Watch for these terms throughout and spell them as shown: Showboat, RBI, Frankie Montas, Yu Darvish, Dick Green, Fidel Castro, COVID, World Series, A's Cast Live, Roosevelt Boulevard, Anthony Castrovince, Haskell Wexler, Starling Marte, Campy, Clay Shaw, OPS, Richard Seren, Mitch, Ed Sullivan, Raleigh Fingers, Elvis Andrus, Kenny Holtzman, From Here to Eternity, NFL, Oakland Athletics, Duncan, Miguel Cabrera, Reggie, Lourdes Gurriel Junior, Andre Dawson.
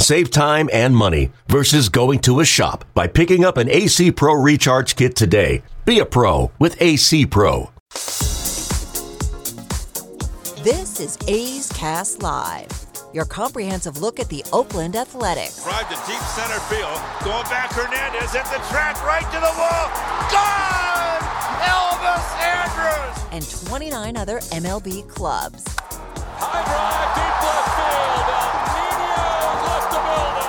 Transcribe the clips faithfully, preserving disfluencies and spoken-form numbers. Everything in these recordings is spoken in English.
Save time and money versus going to a shop by picking up an A C Pro Recharge Kit today. Be a pro with A C Pro. This is A's Cast Live, your comprehensive look at the Oakland Athletics. Drive to deep center field, going back Hernandez at the track, right to the wall. Gone! Elvis Andrus! And twenty-nine other M L B clubs. High drive, deep left field. Nino left the building.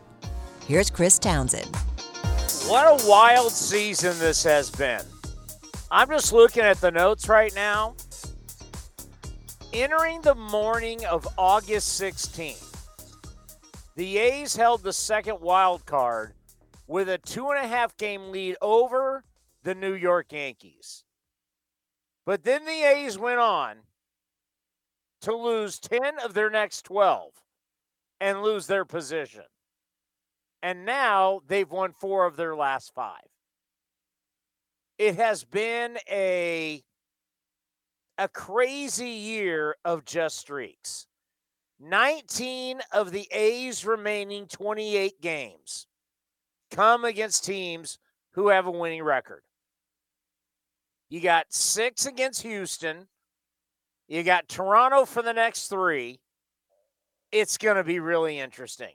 Here's Chris Townsend. What a wild season this has been. I'm just looking at the notes right now. Entering the morning of August sixteenth, the A's held the second wild card with a two-and-a-half game lead over the New York Yankees. But then the A's went on to lose ten of their next twelve and lose their position. And now they've won four of their last five. It has been a, a crazy year of just streaks. nineteen of the A's remaining twenty-eight games come against teams who have a winning record. You got six against Houston. You got Toronto for the next three. It's going to be really interesting.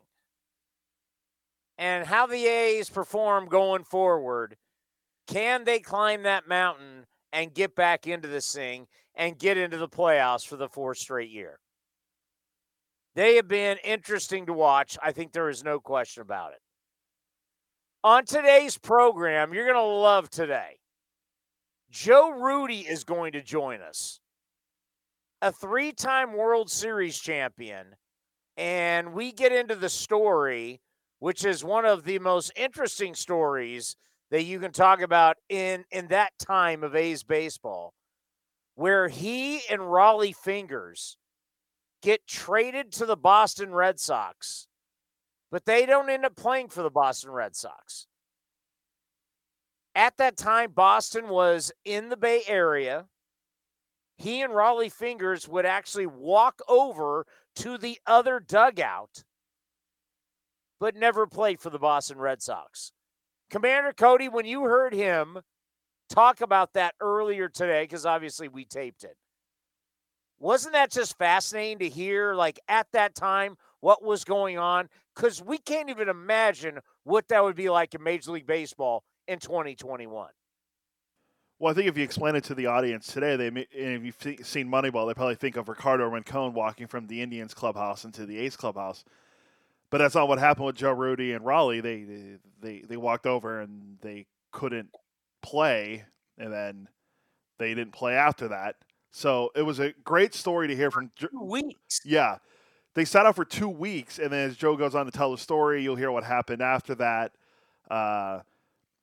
And how the A's perform going forward, can they climb that mountain and get back into this thing and get into the playoffs for the fourth straight year? They have been interesting to watch. I think there is no question about it. On today's program, you're going to love today. Joe Rudi is going to join us, a three-time World Series champion, and we get into the story, which is one of the most interesting stories that you can talk about in, in that time of A's baseball, where he and Raleigh Fingers get traded to the Boston Red Sox, but they don't end up playing for the Boston Red Sox. At that time, Boston was in the Bay Area. He and Raleigh Fingers would actually walk over to the other dugout, but never played for the Boston Red Sox. Commander Cody, when you heard him talk about that earlier today, because obviously we taped it, wasn't that just fascinating to hear, like, at that time, what was going on? Because we can't even imagine what that would be like in Major League Baseball in twenty twenty-one. Well, I think if you explain it to the audience today, they, and if you've seen Moneyball, they probably think of Ricardo Rincon walking from the Indians clubhouse into the A's clubhouse. But that's not what happened with Joe Rudi and Raleigh. They, they they they walked over and they couldn't play, and then they didn't play after that. So it was a great story to hear from. Two weeks. Yeah. They sat out for two weeks, and then as Joe goes on to tell the story, you'll hear what happened after that. Uh,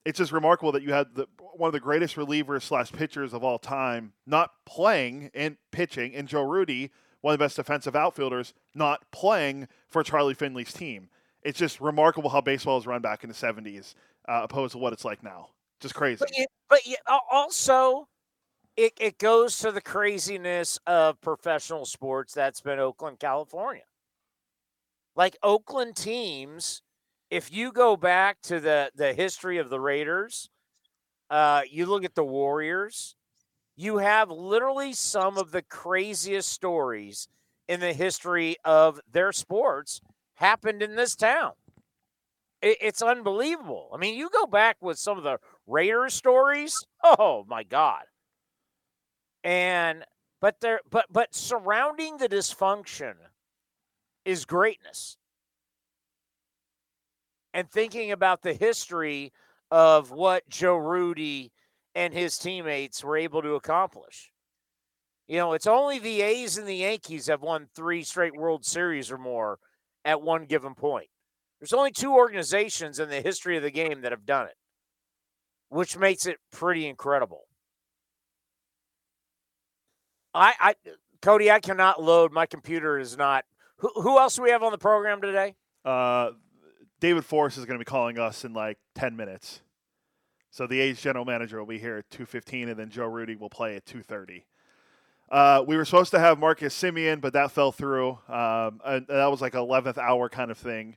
it's just remarkable that you had the, one of the greatest relievers slash pitchers of all time not playing and pitching, and Joe Rudi, one of the best defensive outfielders, not playing for Charlie Finley's team. It's just remarkable how baseball is run back in the seventies, uh, opposed to what it's like now. Just crazy. But, it, but it also, it, it goes to the craziness of professional sports that's been Oakland, California. Like, Oakland teams, if you go back to the, the history of the Raiders, uh, you look at the Warriors, you have literally some of the craziest stories in the history of their sports happened in this town. It, it's unbelievable. I mean, you go back with some of the Raiders stories. Oh, my God. And but there but but surrounding the dysfunction is greatness. And thinking about the history of what Joe Rudi and his teammates were able to accomplish. You know, it's only the A's and the Yankees have won three straight World Series or more at one given point. There's only two organizations in the history of the game that have done it, which makes it pretty incredible. I, I Cody, I cannot load. My computer is not. Who, who else do we have on the program today? Uh, David Forst is going to be calling us in like ten minutes. So the A's general manager will be here at two fifteen, and then Joe Rudi will play at two thirty. Uh, we were supposed to have Marcus Semien, but that fell through. Um, and that was like eleventh hour kind of thing.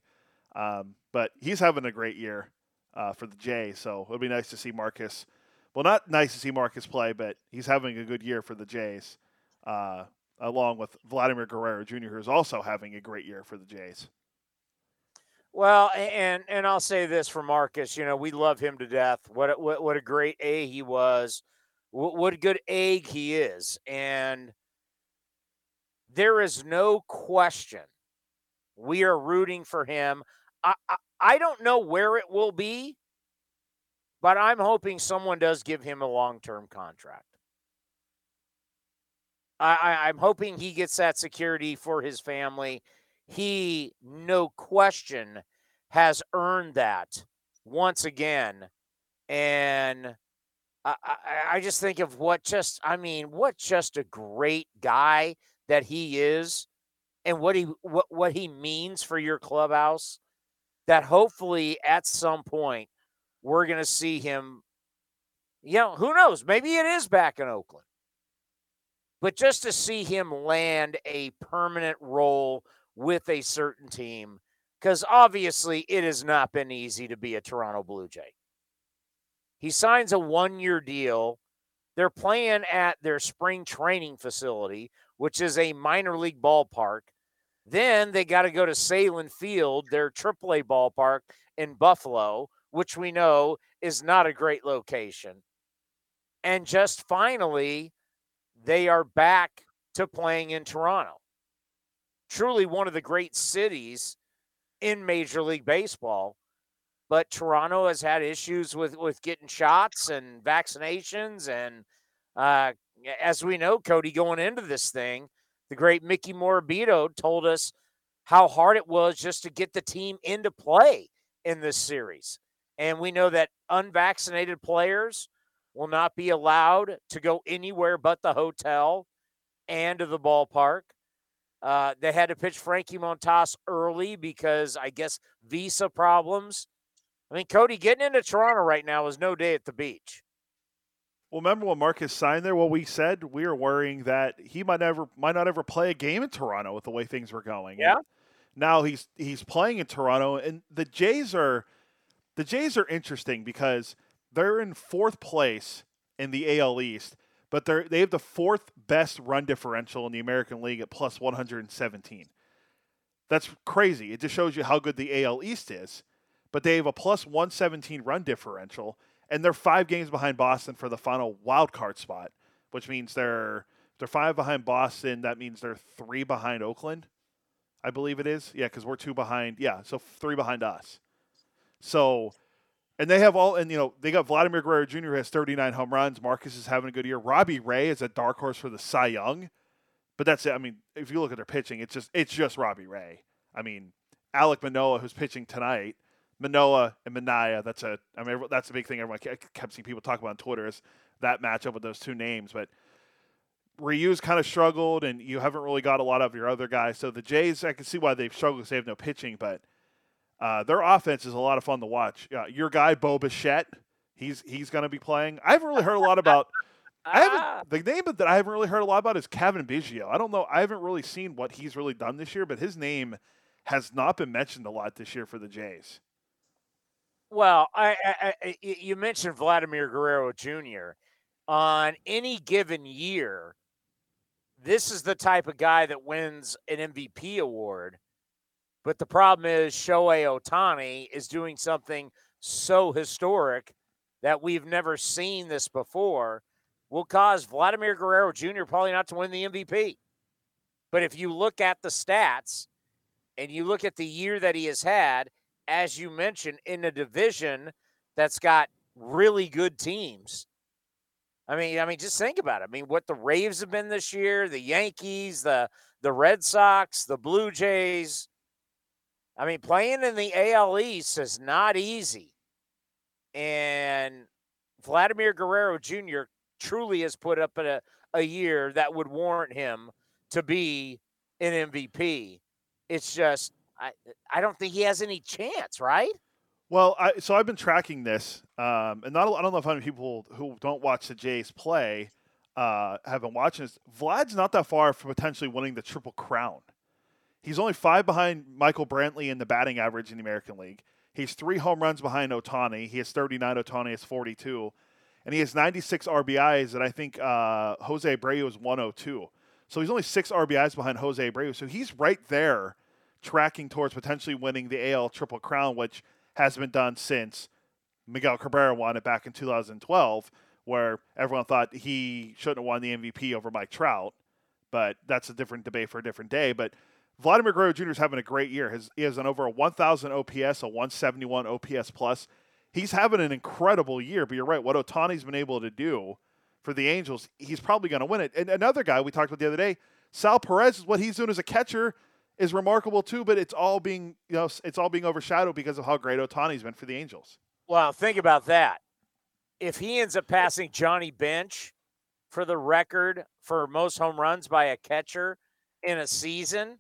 Um, but he's having a great year uh, for the Jays, so it'll be nice to see Marcus. Well, not nice to see Marcus play, but he's having a good year for the Jays, uh, along with Vladimir Guerrero Junior, who's also having a great year for the Jays. Well, and and I'll say this for Marcus, you know, we love him to death. What what what a great A he was. What a good egg he is. And there is no question we are rooting for him. I, I, I don't know where it will be, but I'm hoping someone does give him a long-term contract. I, I, I'm hoping he gets that security for his family. He, no question, has earned that once again. And I, I just think of what just, I mean, what just a great guy that he is and what he, what, what he means for your clubhouse, that hopefully at some point we're going to see him, you know, who knows, maybe it is back in Oakland, but just to see him land a permanent role with a certain team, because obviously it has not been easy to be a Toronto Blue Jay. He signs a one-year deal. They're playing at their spring training facility, which is a minor league ballpark. Then they got to go to Salem Field, their triple A ballpark in Buffalo, which we know is not a great location. And just finally, they are back to playing in Toronto. Truly one of the great cities in Major League Baseball. But Toronto has had issues with, with getting shots and vaccinations. And uh, as we know, Cody, going into this thing, the great Mickey Morabito told us how hard it was just to get the team into play in this series. And we know that unvaccinated players will not be allowed to go anywhere but the hotel and to the ballpark. Uh, they had to pitch Frankie Montas early because, I guess, visa problems. I mean, Cody, getting into Toronto right now is no day at the beach. Well, remember when Marcus signed there? Well, we said we were worrying that he might never, might not ever play a game in Toronto with the way things were going. Yeah. And now he's he's playing in Toronto, and the Jays are the Jays are interesting because they're in fourth place in the A L East, but they they have the fourth best run differential in the American League at plus one hundred seventeen. That's crazy. It just shows you how good the A L East is. But they have a plus one seventeen run differential, and they're five games behind Boston for the final wild card spot, which means they're they're five behind Boston. That means they're three behind Oakland, I believe it is. Yeah, because we're two behind. Yeah, so three behind us. So, and they have all, and you know, they got Vladimir Guerrero Junior who has thirty-nine home runs. Marcus is having a good year. Robbie Ray is a dark horse for the Cy Young, but that's it. I mean, if you look at their pitching, it's just it's just Robbie Ray. I mean, Alec Manoa, who's pitching tonight. Manoa and Mania, that's a I mean that's the big thing everyone kept seeing people talk about on Twitter is that matchup with those two names. But Ryu's kind of struggled, and you haven't really got a lot of your other guys. So the Jays, I can see why they've struggled because they have no pitching, but uh, their offense is a lot of fun to watch. Uh, your guy Bo Bichette, he's he's going to be playing. I haven't really heard a lot about. I haven't the name that I haven't really heard a lot about is Kevin Biggio. I don't know. I haven't really seen what he's really done this year, but his name has not been mentioned a lot this year for the Jays. Well, I, I, I, you mentioned Vladimir Guerrero Junior On any given year, this is the type of guy that wins an M V P award. But the problem is Shohei Ohtani is doing something so historic that we've never seen this before. will cause Vladimir Guerrero Junior probably not to win the M V P. But if you look at the stats and you look at the year that he has had, as you mentioned, in a division that's got really good teams. I mean, I mean, just think about it. I mean, what the Rays have been this year, the Yankees, the the Red Sox, the Blue Jays. I mean, playing in the A L East is not easy. And Vladimir Guerrero Junior truly has put up a, a year that would warrant him to be an M V P. It's just, I, I don't think he has any chance, right? Well, I, so I've been tracking this, um, and not, I don't know if how many people who don't watch the Jays play uh, have been watching this. Vlad's not that far from potentially winning the Triple Crown. He's only five behind Michael Brantley in the batting average in the American League. He's three home runs behind Ohtani. He has thirty-nine. Ohtani has forty-two. And he has ninety-six R B Is, and I think uh, Jose Abreu is one oh two. So he's only six R B Is behind Jose Abreu. So he's right there tracking towards potentially winning the A L Triple Crown, which hasn't been done since Miguel Cabrera won it back in two thousand twelve, where everyone thought he shouldn't have won the M V P over Mike Trout. But that's a different debate for a different day. But Vladimir Guerrero Junior is having a great year. His, he has an over a one thousand O P S, a one seventy-one O P S plus. He's having an incredible year. But you're right, what Ohtani's been able to do for the Angels, he's probably going to win it. And another guy we talked about the other day, Sal Perez, what he's doing as a catcher is remarkable too, but it's all being, you know, it's all being overshadowed because of how great Ohtani's been for the Angels. Well, think about that. If he ends up passing Johnny Bench for the record for most home runs by a catcher in a season,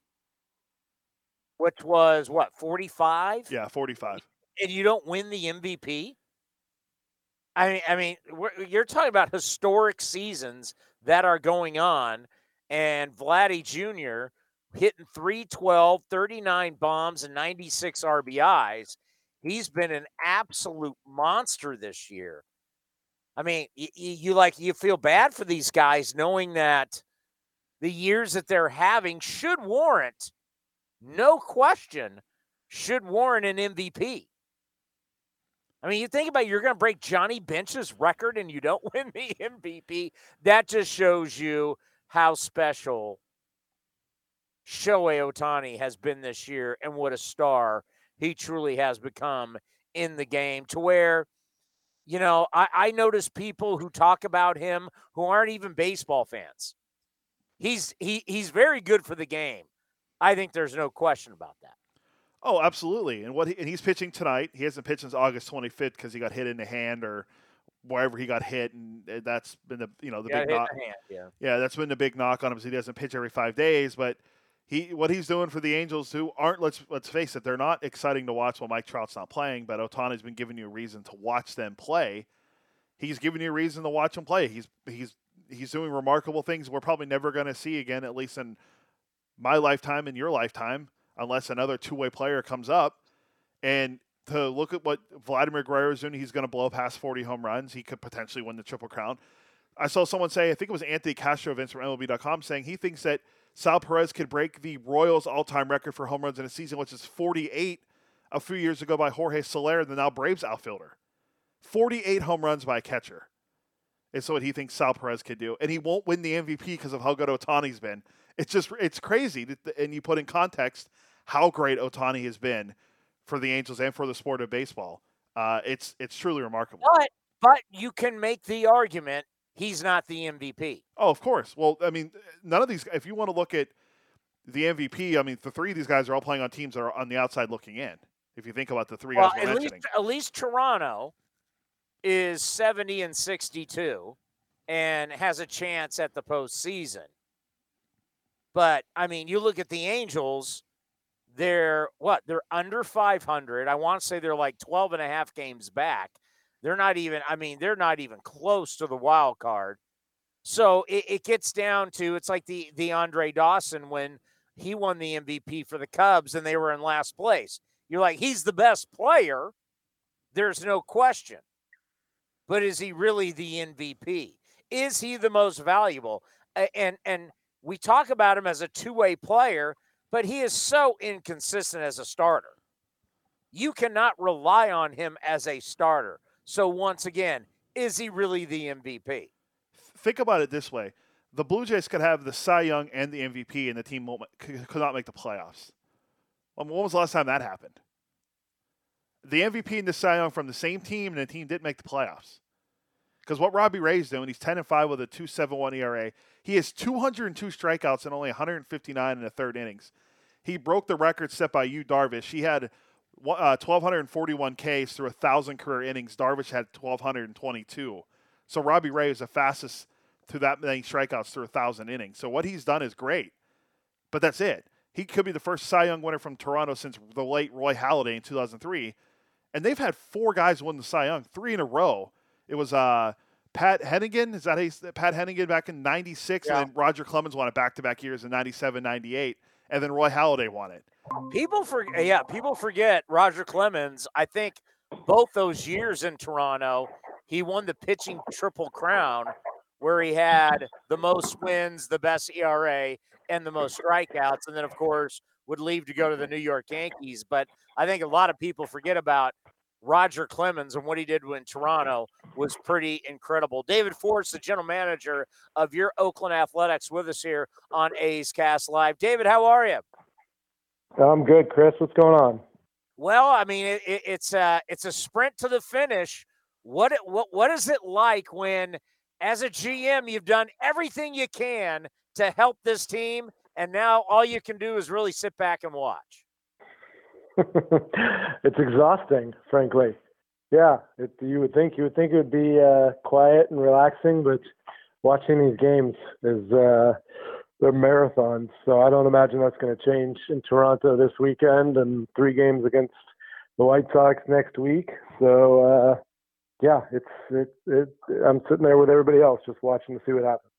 which was, what, forty-five? Yeah, forty-five. And you don't win the M V P? I mean, I mean, we're, you're talking about historic seasons that are going on, and Vladdy Junior hitting three twelve, thirty-nine bombs, and ninety-six R B Is. He's been an absolute monster this year. I mean, you, you like you feel bad for these guys knowing that the years that they're having should warrant, no question, should warrant an M V P. I mean, you think about it, you're going to break Johnny Bench's record and you don't win the M V P. That just shows you how special Shohei Ohtani has been this year and what a star he truly has become in the game, to where, you know, I, I notice people who talk about him who aren't even baseball fans. He's he he's very good for the game. I think there's no question about that. Oh, absolutely. And what he, and he's pitching tonight. He hasn't pitched since August twenty-fifth because he got hit in the hand or wherever he got hit, and that's been the you know the he big knock. The hand, yeah. yeah, that's been the big knock on him, because he doesn't pitch every five days. But he what he's doing for the Angels, who aren't let's let's face it, they're not exciting to watch while Mike Trout's not playing. But Ohtani's been giving you a reason to watch them play. He's giving you a reason to watch them play. He's he's he's doing remarkable things we're probably never going to see again, at least in my lifetime, in your lifetime, unless another two-way player comes up. And to look at what Vladimir Guerrero is doing, he's going to blow past forty home runs. He could potentially win the Triple Crown. I saw someone say, I think it was Anthony Castrovince from M L B dot com, saying he thinks that Sal Perez could break the Royals' all-time record for home runs in a season, which is forty-eight a few years ago by Jorge Soler, the now Braves outfielder. forty-eight home runs by a catcher is what he thinks Sal Perez could do. And he won't win the M V P because of how good Ohtani's been. It's just, it's crazy. And you put in context how great Ohtani has been for the Angels and for the sport of baseball. Uh, it's, it's truly remarkable. But, but you can make the argument he's not the M V P. Oh, of course. Well, I mean, none of these, if you want to look at the M V P, I mean, the three of these guys are all playing on teams that are on the outside looking in. If you think about the three well, guys we're at mentioning. Least, at least Toronto is seventy and sixty-two and has a chance at the postseason. But, I mean, you look at the Angels, they're, what, they're under five hundred. I want to say they're like twelve and a half games back. They're not even, I mean, they're not even close to the wild card. So it, it gets down to, it's like the, the Andre Dawson when he won the M V P for the Cubs and they were in last place. You're like, he's the best player. There's no question. But is he really the M V P? Is he the most valuable? And, and, we talk about him as a two-way player, but he is so inconsistent as a starter. You cannot rely on him as a starter. So once again, is he really the M V P? think about it this way. The Blue Jays could have the Cy Young and the M V P, and the team won't, could not make the playoffs. When was the last time that happened? The M V P and the Cy Young from the same team, and the team didn't make the playoffs. Because what Robbie Ray's doing, he's ten and five with a two point seven one E R A. He has two hundred two strikeouts and only one hundred fifty-nine in the third innings. He broke the record set by Yu Darvish. He had uh, one thousand two hundred forty-one Ks through one thousand career innings. Darvish had one thousand two hundred twenty-two. So Robbie Ray is the fastest through that many strikeouts through one thousand innings. So what he's done is great. But that's it. He could be the first Cy Young winner from Toronto since the late Roy Halladay in two thousand three. And they've had four guys win the Cy Young, three in a row. It was uh, Pat Hentgen. Is that his, Pat Hentgen back in ninety-six? Yeah. And then Roger Clemens won it back-to-back years in ninety-seven, ninety-eight. And then Roy Halladay won it. People forget, yeah, people forget Roger Clemens. I think both those years in Toronto, he won the pitching triple crown where he had the most wins, the best E R A, and the most strikeouts. And then, of course, would leave to go to the New York Yankees. But I think a lot of people forget about Roger Clemens, and what he did in Toronto was pretty incredible. David Forst, the general manager of your Oakland Athletics, with us here on A's Cast Live. David, how are you? I'm good, Chris. What's going on? Well, I mean, it, it, it's a it's a sprint to the finish. What it, what what is it like when, as a G M, you've done everything you can to help this team, and now all you can do is really sit back and watch? It's exhausting, frankly. Yeah, it, you would think you would think it would be uh, quiet and relaxing, but watching these games is uh, they're marathons. So I don't imagine that's going to change in Toronto this weekend, and three games against the White Sox next week. So uh, yeah, it's it, it. I'm sitting there with everybody else, just watching to see what happens.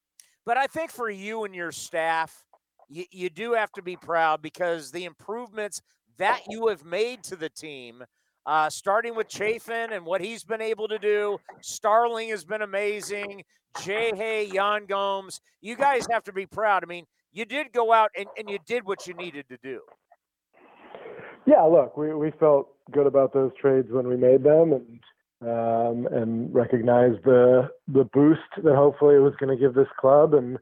But I think for you and your staff, you, you do have to be proud because the improvements that you have made to the team, uh, starting with Chafin and what he's been able to do. Starling has been amazing. Shohei, Yan Gomes. You guys have to be proud. I mean, you did go out and, and you did what you needed to do. Yeah, look, we, we felt good about those trades when we made them and um, and recognized the the boost that hopefully it was going to give this club. And,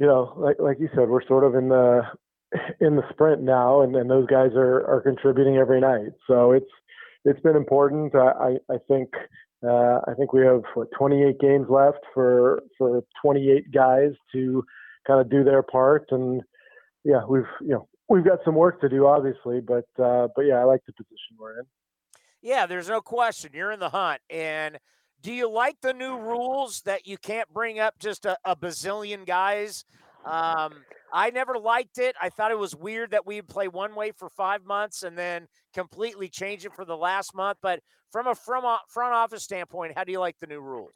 you know, like like you said, we're sort of in the – in the sprint now, and, and those guys are, are contributing every night. So it's it's been important. I I, I think uh, I think we have what, twenty-eight games left for for twenty-eight guys to kind of do their part. And yeah, we've you know we've got some work to do, obviously, but uh, but yeah, I like the position we're in. Yeah, there's no question. You're in the hunt. And do you like the new rules that you can't bring up just a, a bazillion guys? Um, I never liked it. I thought it was weird that we'd play one way for five months and then completely change it for the last month. But from a front office standpoint, how do you like the new rules?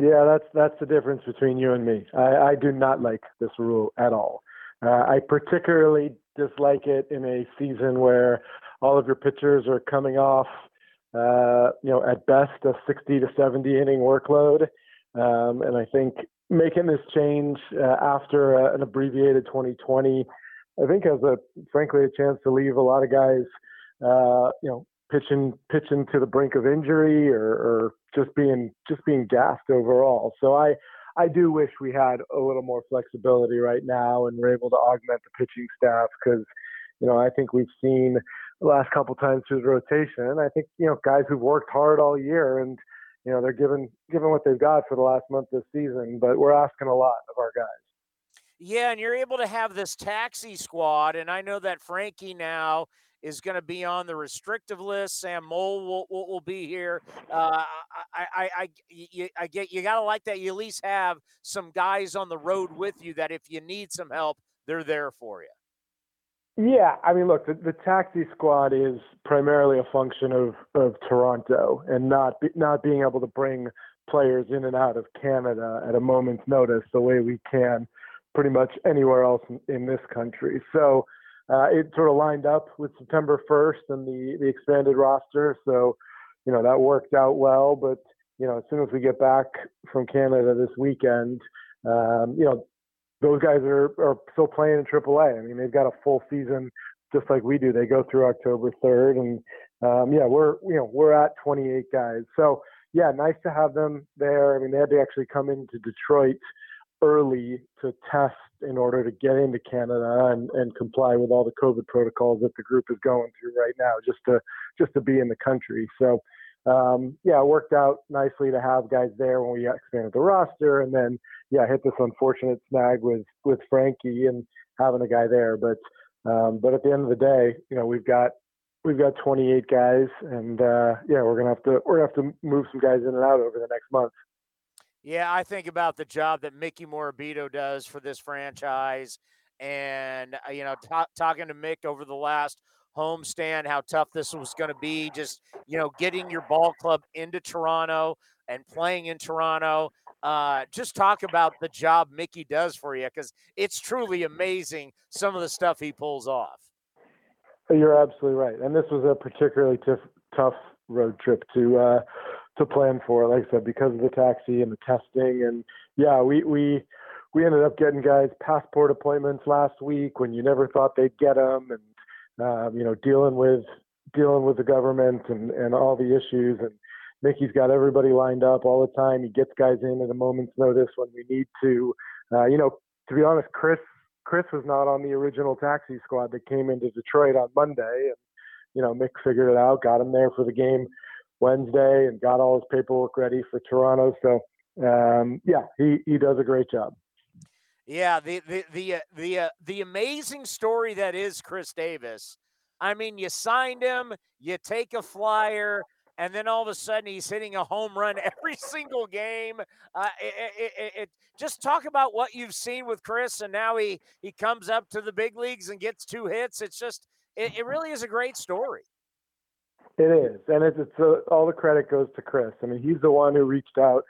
Yeah, that's that's the difference between you and me. I, I do not like this rule at all. Uh, I particularly dislike it in a season where all of your pitchers are coming off, uh, you know, at best a sixty to seventy inning workload. Um, and I think making this change uh, after uh, an abbreviated twenty twenty, I think has a frankly a chance to leave a lot of guys, uh, you know, pitching pitching to the brink of injury or, or just being just being gassed overall. So I I do wish we had a little more flexibility right now and we're able to augment the pitching staff because, you know, I think we've seen the last couple times through the rotation. I think you know guys who've worked hard all year and. You know, they're given, given what they've got for the last month this season, but we're asking a lot of our guys. Yeah, and you're able to have this taxi squad, and I know that Frankie now is going to be on the restrictive list. Sam Moll will, will, will be here. Uh, I, I, I, you, I get you got to like that. You at least have some guys on the road with you that if you need some help, they're there for you. Yeah, I mean, look, the, the taxi squad is primarily a function of, of Toronto and not be, not being able to bring players in and out of Canada at a moment's notice the way we can pretty much anywhere else in, in this country. So uh, it sort of lined up with September first and the, the expanded roster. So, you know, that worked out well. But, you know, as soon as we get back from Canada this weekend, um, you know, those guys are, are still playing in triple A. I mean, they've got a full season just like we do. They go through October third, and um, yeah, we're you know we're at twenty-eight guys. So yeah, nice to have them there. I mean, they had to actually come into Detroit early to test in order to get into Canada and, and comply with all the COVID protocols that the group is going through right now, just to just to be in the country. So, um, yeah, it worked out nicely to have guys there when we expanded the roster, and then yeah, hit this unfortunate snag with with Frankie and having a guy there. But um, but at the end of the day, you know, we've got we've got twenty-eight guys, and uh, yeah, we're gonna have to we're gonna have to move some guys in and out over the next month. Yeah, I think about the job that Mickey Morabito does for this franchise, and, you know, t- talking to Mick over the last homestand, how tough this was going to be, just, you know, getting your ball club into Toronto and playing in Toronto. Uh, just talk about the job Mickey does for you, because it's truly amazing some of the stuff he pulls off. You're absolutely right. And this was a particularly t- tough road trip to uh, – to plan for, like I said, because of the taxi and the testing. And yeah, we, we, we ended up getting guys passport appointments last week when you never thought they'd get them, and, um, you know, dealing with, dealing with the government and, and all the issues. And Mickey's got everybody lined up all the time. He gets guys in at a moment's notice when we need to. Uh, you know, to be honest, Chris, Chris was not on the original taxi squad that came into Detroit on Monday. And, you know, Mick figured it out, got him there for the game Wednesday, and got all his paperwork ready for Toronto. So, um, yeah, he, he does a great job. Yeah. The, the, the, uh, the, uh, the amazing story that is Chris Davis. I mean, you signed him, you take a flyer, and then all of a sudden he's hitting a home run every single game. Uh, it, it, it, it, just talk about what you've seen with Chris, and now he, he comes up to the big leagues and gets two hits. It's just, it, it really is a great story. It is, and it's, it's a, all the credit goes to Chris. I mean, he's the one who reached out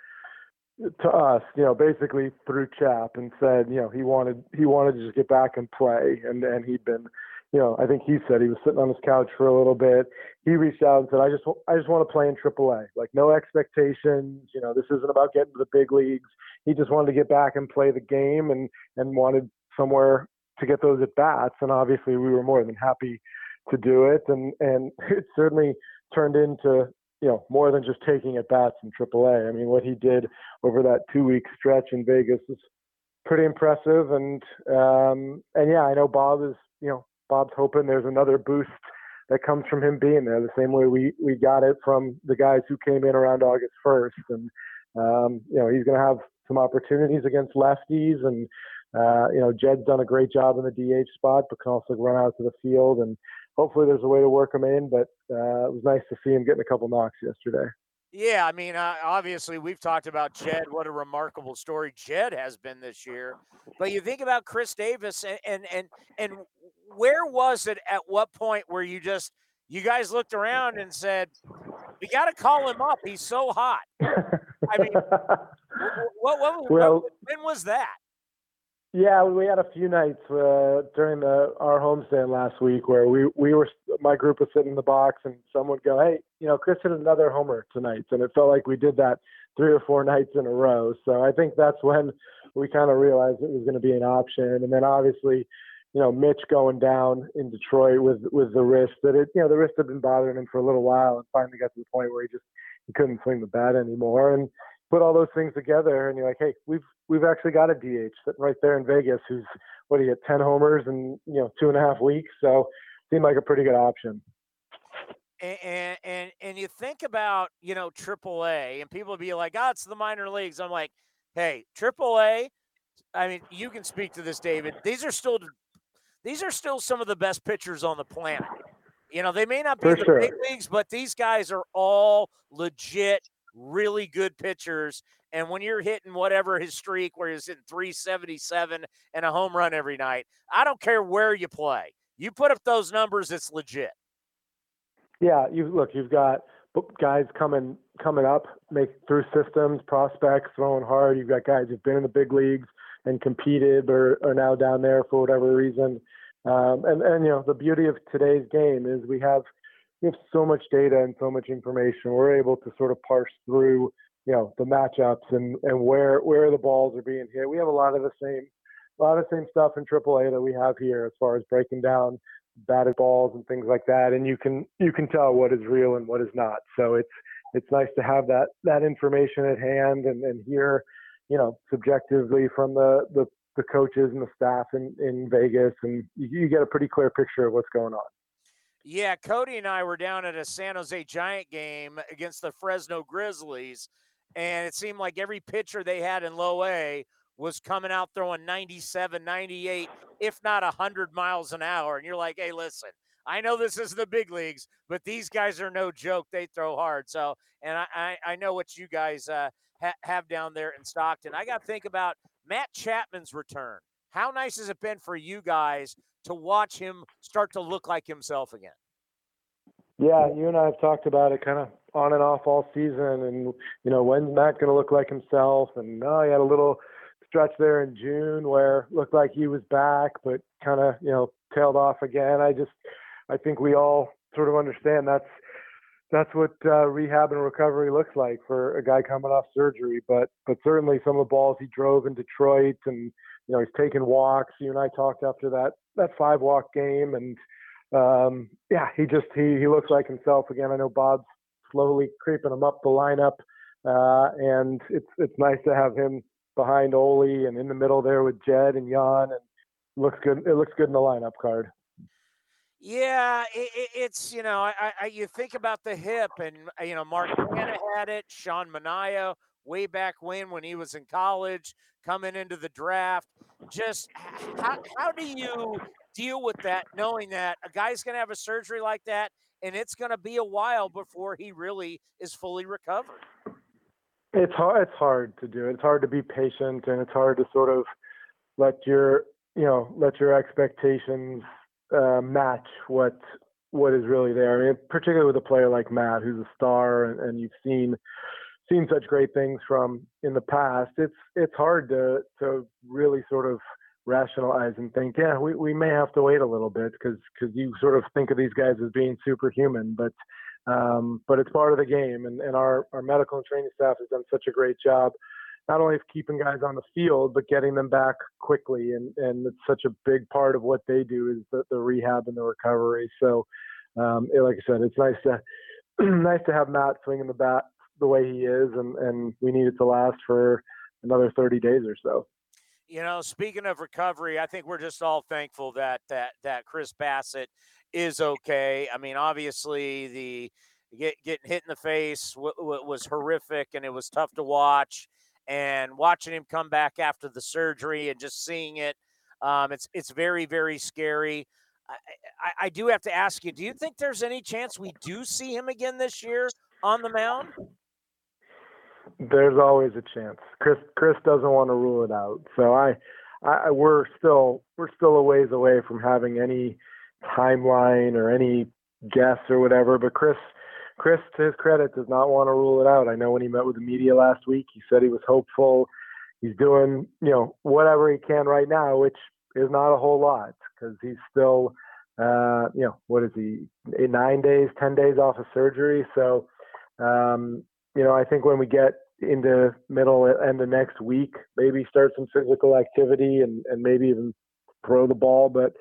to us, you know, basically through Chap, and said, you know, he wanted he wanted to just get back and play, and and he'd been, you know, I think he said he was sitting on his couch for a little bit. He reached out and said, I just I just want to play in triple A, like no expectations, you know, this isn't about getting to the big leagues. He just wanted to get back and play the game, and and wanted somewhere to get those at bats, and obviously we were more than happy to do it, and and it certainly turned into, you know, more than just taking at bats in triple A. I mean, what he did over that two week stretch in Vegas is pretty impressive, and um and yeah, I know Bob is, you know, Bob's hoping there's another boost that comes from him being there, the same way we we got it from the guys who came in around August first, and um you know, he's going to have some opportunities against lefties, and uh you know, Jed's done a great job in the D H spot, but can also run out to the field, and hopefully there's a way to work him in, but uh, it was nice to see him getting a couple knocks yesterday. Yeah, I mean, uh, obviously we've talked about Jed, what a remarkable story Jed has been this year. But you think about Chris Davis, and and and, and where was it at what point where you just, you guys looked around and said, we got to call him up, he's so hot. I mean, what, what, well, what, when was that? Yeah, we had a few nights uh, during the, our homestand last week where we, we were, my group was sitting in the box, and someone would go, hey, you know, Chris hit another homer tonight. And it felt like we did that three or four nights in a row. So I think that's when we kind of realized it was going to be an option. And then obviously, you know, Mitch going down in Detroit with, with the wrist, that it, you know, the wrist had been bothering him for a little while, and finally got to the point where he just he couldn't swing the bat anymore. And put all those things together, and you're like, hey, we've we've actually got a D H sitting right there in Vegas who's, what do you get, ten homers in, you know, two and a half weeks. So seemed like a pretty good option. And and and you think about, you know, triple A, and people be like, oh, it's the minor leagues. I'm like, hey, triple A, I mean, you can speak to this, David. These are still these are still some of the best pitchers on the planet. You know, they may not be For the sure. big leagues, but these guys are all legit, really good pitchers. And when you're hitting whatever his streak where he's hitting three seventy-seven and a home run every night, I don't care where you play, you put up those numbers, it's legit. Yeah. You look, you've got guys coming, coming up, make through systems, prospects throwing hard. You've got guys who've been in the big leagues and competed, or are now down there for whatever reason. Um, and, and, you know, the beauty of today's game is we have, We have so much data and so much information. We're able to sort of parse through, you know, the matchups and, and where where the balls are being hit. We have a lot of the same, a lot of the same stuff in triple A that we have here, as far as breaking down batted balls and things like that. And you can you can tell what is real and what is not. So it's it's nice to have that that information at hand and, and hear, you know, subjectively from the, the, the coaches and the staff in, in Vegas, and you, you get a pretty clear picture of what's going on. Yeah, Cody and I were down at a San Jose Giant game against the Fresno Grizzlies, and it seemed like every pitcher they had in low A was coming out throwing ninety-seven, ninety-eight, if not one hundred miles an hour. And you're like, hey, listen, I know this is the big leagues, but these guys are no joke. They throw hard. So, and I, I, I know what you guys uh, ha- have down there in Stockton. I got to think about Matt Chapman's return. How nice has it been for you guys to watch him start to look like himself again? Yeah, you and I have talked about it kind of on and off all season, and, you know, when's Matt going to look like himself? And oh, he had a little stretch there in June where looked like he was back, but kind of, you know, tailed off again. I just, I think we all sort of understand that's, that's what uh, rehab and recovery looks like for a guy coming off surgery. But, but certainly some of the balls he drove in Detroit, and, you know, he's taking walks. You and I talked after that, that five walk game. And um, yeah, he just, he, he looks like himself again. I know Bob's slowly creeping him up the lineup. Uh, and it's, it's nice to have him behind Ole and in the middle there with Jed and Yan, and looks good. It looks good in the lineup card. Yeah, it, it's, you know, I, I, you think about the hip, and, you know, Mark Hanna had it, Sean Manaea way back when, when he was in college, coming into the draft. Just how, how do you deal with that, knowing that a guy's going to have a surgery like that, and it's going to be a while before he really is fully recovered? It's hard. It's hard to do. It's hard to be patient, and it's hard to sort of let your, you know, let your expectations Uh, match what what is really there. I mean, particularly with a player like Matt, who's a star, and, and you've seen seen such great things from in the past. It's it's hard to to really sort of rationalize and think, yeah, we, we may have to wait a little bit, because because you sort of think of these guys as being superhuman, but um, but it's part of the game, and, and our our medical and training staff has done such a great job, not only of keeping guys on the field, but getting them back quickly. And, and it's such a big part of what they do, is the, the rehab and the recovery. So, um, it, like I said, it's nice to, nice to have Matt swinging the bat the way he is. And, and we need it to last for another thirty days or so. You know, speaking of recovery, I think we're just all thankful that, that, that Chris Bassitt is okay. I mean, obviously the get, getting hit in the face w- w- was horrific, and it was tough to watch. And watching him come back after the surgery and just seeing it, um, it's it's very, very scary. I, I, I do have to ask you, do you think there's any chance we do see him again this year on the mound? There's always a chance. Chris Chris doesn't want to rule it out. So I, I we're still we're still a ways away from having any timeline or any guess or whatever. But Chris. Chris, to his credit, does not want to rule it out. I know when he met with the media last week, he said he was hopeful. He's doing, you know, whatever he can right now, which is not a whole lot, because he's still, uh, you know, what is he, eight, nine days, ten days off of surgery. So, um, you know, I think when we get into middle end of next week, maybe start some physical activity and, and maybe even throw the ball. But,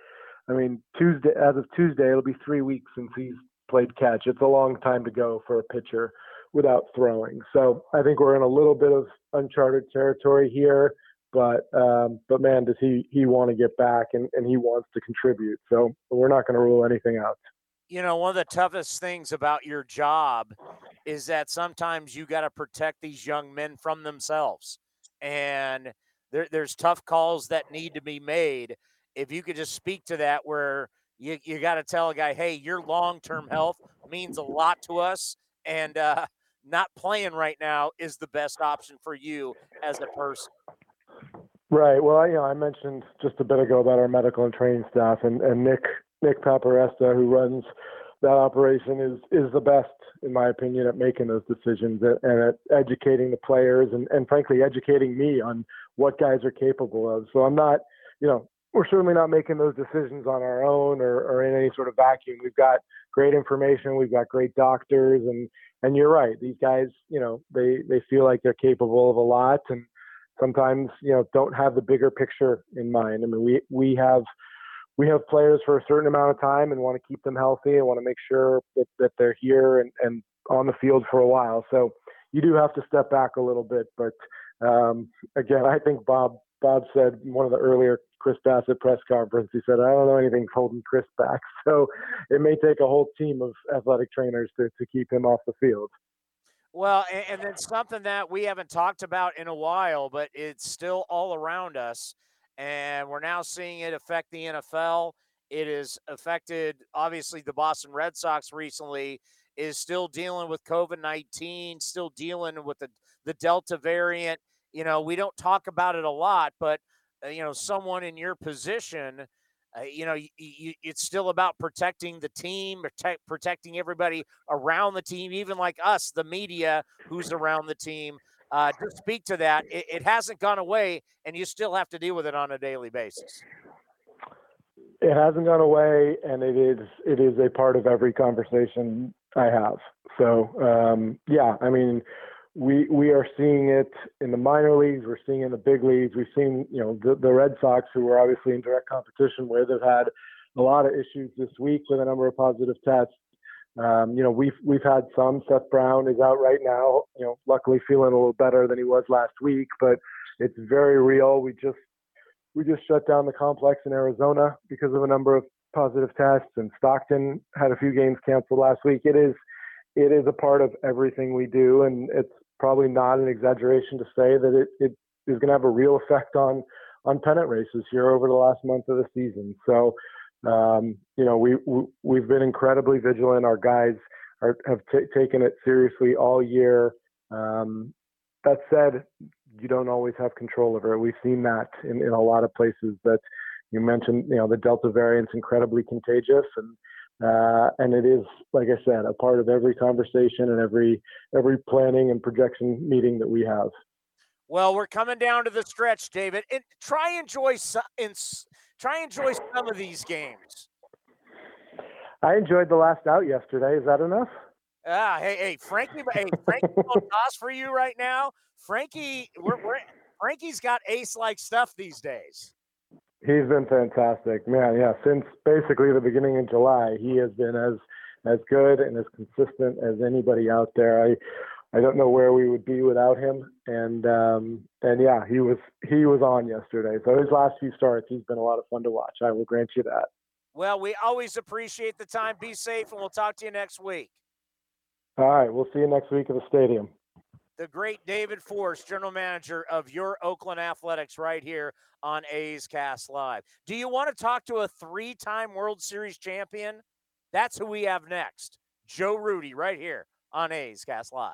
I mean, Tuesday, as of Tuesday, it'll be three weeks since he's played catch. It's a long time to go for a pitcher without throwing. So I think we're in a little bit of uncharted territory here, but um, but man, does he he want to get back, and, and he wants to contribute. So we're not going to rule anything out. You know, one of the toughest things about your job is that sometimes you got to protect these young men from themselves, and there, there's tough calls that need to be made. If you could just speak to that, where You you got to tell a guy, hey, your long-term health means a lot to us, and uh, not playing right now is the best option for you as a person. Right. Well, I, you know, I mentioned just a bit ago about our medical and training staff, and, and Nick Nick Paparesta, who runs that operation, is is the best, in my opinion, at making those decisions and, and at educating the players and, and, frankly, educating me on what guys are capable of. So I'm not, you know, we're certainly not making those decisions on our own or, or in any sort of vacuum. We've got great information. We've got great doctors. And, and you're right. These guys, you know, they, they feel like they're capable of a lot, and sometimes, you know, don't have the bigger picture in mind. I mean, we, we have, we have players for a certain amount of time and want to keep them healthy and want to make sure that, that they're here and, and on the field for a while. So you do have to step back a little bit. But um, again, I think Bob Bob said in one of the earlier Chris Bassitt press conference, he said, I don't know anything holding Chris back. So it may take a whole team of athletic trainers to, to keep him off the field. Well, and, and then something that we haven't talked about in a while, but it's still all around us. And we're now seeing it affect the N F L. It has affected, obviously, the Boston Red Sox recently, is still dealing with COVID nineteen, still dealing with the, the Delta variant. You know, we don't talk about it a lot, but, uh, you know, someone in your position, uh, you know, y- y- it's still about protecting the team, protect, protecting everybody around the team, even like us, the media, who's around the team. Uh, to speak to that, it, it hasn't gone away, and you still have to deal with it on a daily basis. It hasn't gone away, and it is it is a part of every conversation I have. So, um, yeah, I mean, we we are seeing it in the minor leagues. We're seeing it in the big leagues. We've seen, you know, the, the Red Sox, who we're obviously in direct competition with, have had a lot of issues this week with a number of positive tests. Um, you know, we've we've had some. Seth Brown is out right now, you know, luckily feeling a little better than he was last week, but it's very real. We just We just shut down the complex in Arizona because of a number of positive tests, and Stockton had a few games canceled last week. It is, it is a part of everything we do, and it's probably not an exaggeration to say that it, it is going to have a real effect on on pennant races here over the last month of the season. So, um, you know, we, we we've been incredibly vigilant. Our guys are, have t- taken it seriously all year. Um, that said, you don't always have control over it. We've seen that in, in a lot of places that you mentioned, you know, the Delta variant's incredibly contagious, and, uh, and it is, like I said, a part of every conversation and every, every planning and projection meeting that we have. Well, we're coming down to the stretch, David, and try enjoy some, and try enjoy some of these games. I enjoyed the last out yesterday. Is that enough? Ah, hey, hey, Frankie, hey, Frankie Montas for you right now. Frankie, we're, we're, Frankie's got ace-like stuff these days. He's been fantastic, man. Yeah, since basically the beginning of July, he has been as as good and as consistent as anybody out there. I I don't know where we would be without him. And um, and yeah, he was he was on yesterday. So his last few starts, he's been a lot of fun to watch. I will grant you that. Well, we always appreciate the time. Be safe, and we'll talk to you next week. All right, we'll see you next week at the stadium. The great David Forst, general manager of your Oakland Athletics, right here on A's Cast Live. Do you want to talk to a three-time World Series champion? That's who we have next. Joe Rudi, right here on A's Cast Live.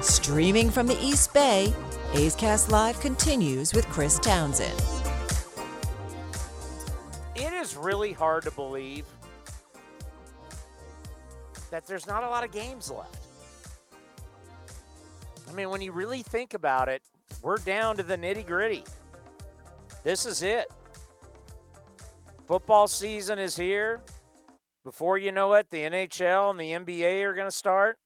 Streaming from the East Bay, A's Cast Live continues with Chris Townsend. It is really hard to believe that there's not a lot of games left. I mean, when you really think about it, we're down to the nitty-gritty. This is it. Football season is here. Before you know it, the N H L and the N B A are going to start.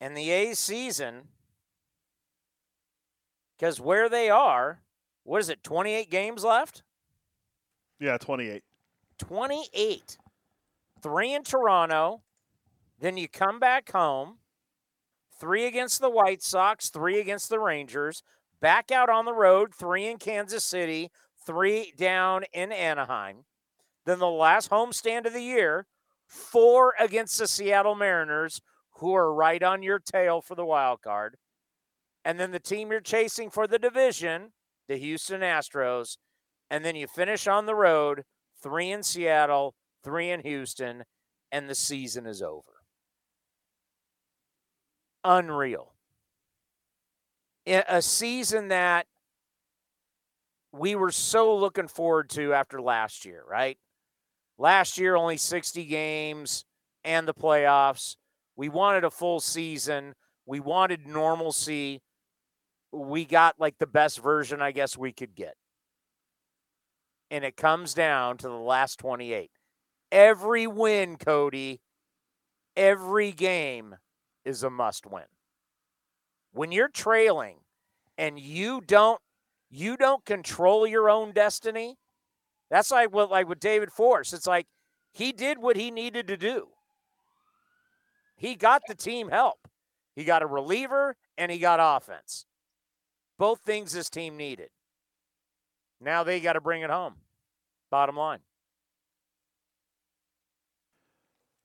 And the A's season, because where they are, what is it, twenty-eight games left? Yeah, twenty-eight. twenty-eight. Three in Toronto. Then you come back home. Three against the White Sox. Three against the Rangers. Back out on the road. Three in Kansas City. Three down in Anaheim. Then the last homestand of the year, four against the Seattle Mariners, who are right on your tail for the wild card. And then the team you're chasing for the division, the Houston Astros. And then you finish on the road, three in Seattle, three in Houston, and the season is over. Unreal. A season that we were so looking forward to after last year, right? Last year, only sixty games and the playoffs. We wanted a full season. We wanted normalcy. We got, like, the best version I guess we could get. And it comes down to the last twenty-eight. Every win, Cody, every game is a must-win. When you're trailing and you don't you don't control your own destiny, that's like what like with David Forst. It's like he did what he needed to do. He got the team help. He got a reliever and he got offense. Both things this team needed. Now they got to bring it home. Bottom line.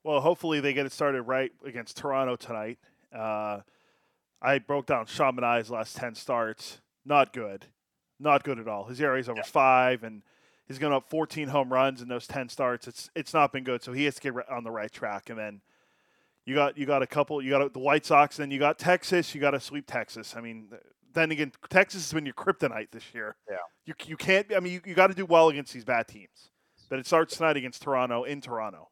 Well, hopefully they get it started right against Toronto tonight. Uh, I broke down Chaminad's last ten starts. Not good. Not good at all. His E R A is over yeah. five, and he's gone up fourteen home runs in those ten starts. It's it's not been good, so he has to get on the right track. And then you got you got a couple. You got the White Sox, then you got Texas. You got to sweep Texas. I mean, then again, Texas has been your kryptonite this year. Yeah. You you can't. I mean, you, you got to do well against these bad teams. But it starts tonight against Toronto in Toronto.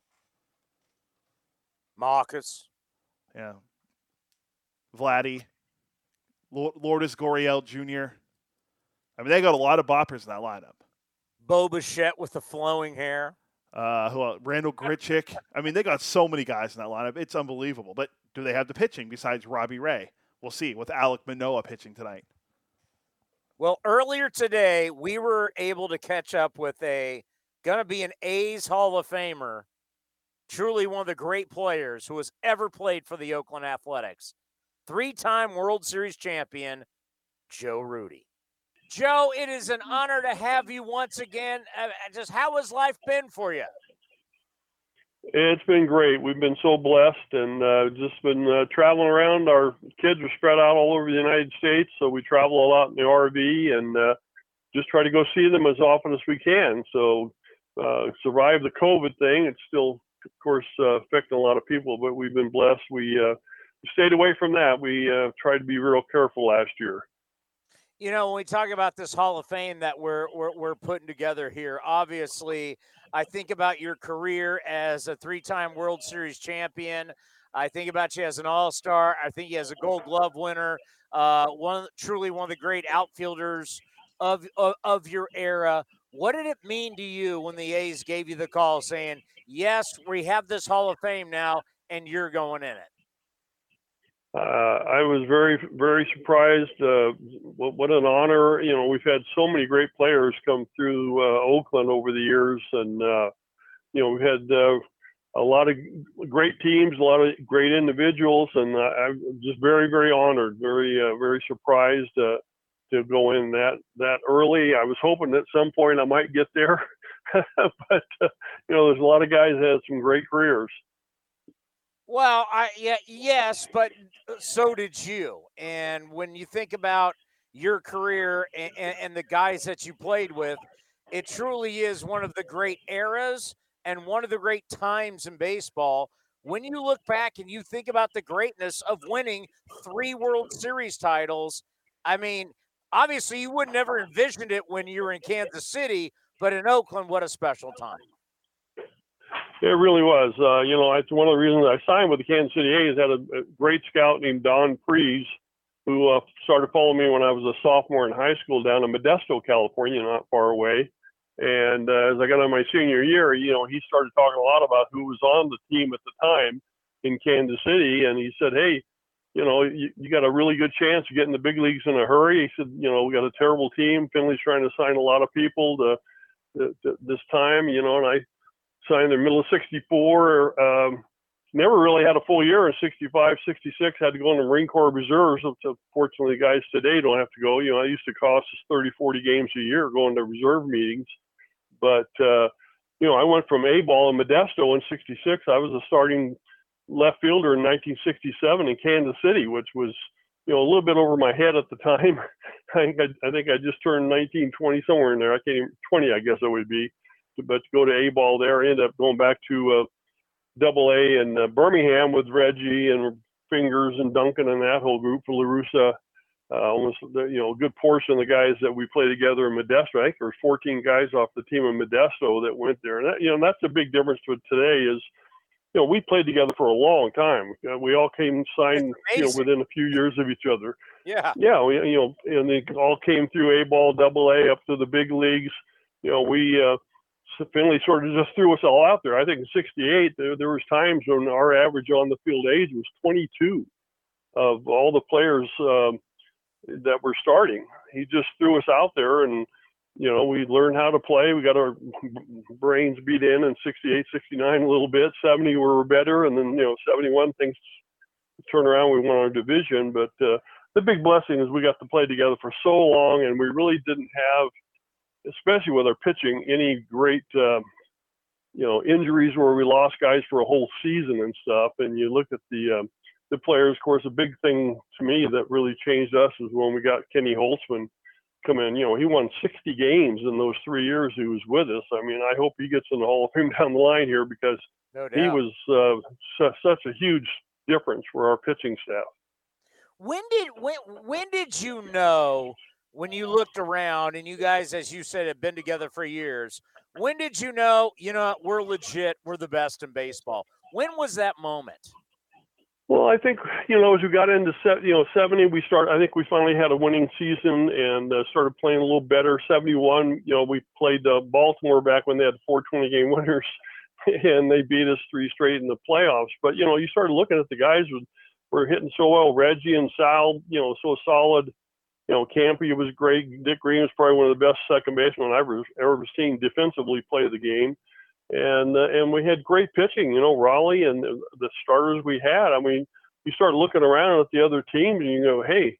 Marcus. Yeah. Vladdy, Lourdes Gurriel Junior I mean, they got a lot of boppers in that lineup. Bo Bichette with the flowing hair. Uh, who else? Randall Grichuk. I mean, they got so many guys in that lineup. It's unbelievable. But do they have the pitching besides Robbie Ray? We'll see with Alec Manoa pitching tonight. Well, earlier today, we were able to catch up with a going to be an A's Hall of Famer, truly one of the great players who has ever played for the Oakland Athletics. Three-time World Series champion, Joe Rudi. Joe, it is an honor to have you once again. Uh, just how has life been for you? It's been great. We've been so blessed and uh, just been uh, traveling around. Our kids are spread out all over the United States, so we travel a lot in the R V and uh, just try to go see them as often as we can. So uh, survive the COVID thing. It's still, of course, uh, affecting a lot of people, but we've been blessed. We uh, stayed away from that. We uh, tried to be real careful last year. You know, when we talk about this Hall of Fame that we're, we're we're putting together here, obviously, I think about your career as a three-time World Series champion. I think about you as an All-Star. I think you as a Gold Glove winner. Uh, one truly one of the great outfielders of, of of your era. What did it mean to you when the A's gave you the call saying, "Yes, we have this Hall of Fame now, and you're going in it"? Uh, I was very, very surprised. Uh, what, what an honor. You know, we've had so many great players come through uh, Oakland over the years. And, uh, you know, we've had uh, a lot of great teams, a lot of great individuals. And uh, I'm just very, very honored, very, uh, very surprised uh, to go in that, that early. I was hoping at some point I might get there. But, uh, you know, there's a lot of guys that had some great careers. Well, I yeah, yes, but so did you. And when you think about your career and, and, and the guys that you played with, it truly is one of the great eras and one of the great times in baseball. When you look back and you think about the greatness of winning three World Series titles, I mean, obviously you would never envisioned it when you were in Kansas City, but in Oakland, what a special time. It really was. Uh, you know, it's one of the reasons I signed with the Kansas City A's. I had a, a great scout named Don Preece, who uh, started following me when I was a sophomore in high school down in Modesto, California, not far away. And uh, as I got on my senior year, you know, he started talking a lot about who was on the team at the time in Kansas City. And he said, hey, you know, you, you got a really good chance of getting the big leagues in a hurry. He said, you know, we got a terrible team. Finley's trying to sign a lot of people to, to, to this time, you know, and I signed in the middle of sixty-four, um, never really had a full year in sixty-five, sixty-six, had to go in the Marine Corps Reserves, which fortunately guys today don't have to go. You know, I used to cost us thirty, forty games a year going to reserve meetings. But, uh, you know, I went from A-ball in Modesto in sixty-six. I was a starting left fielder in nineteen sixty-seven in Kansas City, which was, you know, a little bit over my head at the time. I think I, I think I just turned nineteen, twenty, somewhere in there. I can't even, twenty, I guess I would be. But to go to A-ball there, end up going back to Double uh, A in uh, Birmingham with Reggie and Fingers and Duncan and that whole group for La Russa. Uh, almost, you know, a good portion of the guys that we play together in Modesto, I think there were fourteen guys off the team in Modesto that went there. And, that, you know, that's a big difference with today is, you know, we played together for a long time. We all came signed, you know, within a few years of each other. Yeah. Yeah, we, you know, and they all came through A-ball, double A, up to the big leagues. You know, we uh, Finley sort of just threw us all out there. I think in sixty-eight, there, there was times when our average on the field age was twenty-two of all the players um, that were starting. He just threw us out there, and you know, we learned how to play. We got our brains beat in in sixty-eight, sixty-nine a little bit. seventy we were better, and then you know, seventy-one things turned around. We won our division, but uh, the big blessing is we got to play together for so long, and we really didn't have, especially with our pitching, any great uh, you know, injuries where we lost guys for a whole season and stuff. And you look at the um, the players, of course, a big thing to me that really changed us is when we got Kenny Holtzman come in. You know, he won sixty games in those three years he was with us. I mean, I hope he gets in the Hall of Fame down the line here, because no doubt he was uh, su- such a huge difference for our pitching staff. When did when, when did you know, when you looked around and you guys, as you said, have been together for years, when did you know, you know, we're legit, we're the best in baseball? When was that moment? Well, I think, you know, as we got into, you know, seventy, we started, I think we finally had a winning season and uh, started playing a little better. seventy-one, you know, we played uh, Baltimore back when they had four twenty game winners, and they beat us three straight in the playoffs. But, you know, you started looking at the guys who were hitting so well. Reggie and Sal, you know, so solid. You know, Campy was great. Dick Green was probably one of the best second basemen I've ever, ever seen defensively play the game. And uh, and we had great pitching, you know, Raleigh and the, the starters we had. I mean, you start looking around at the other teams and you go, hey,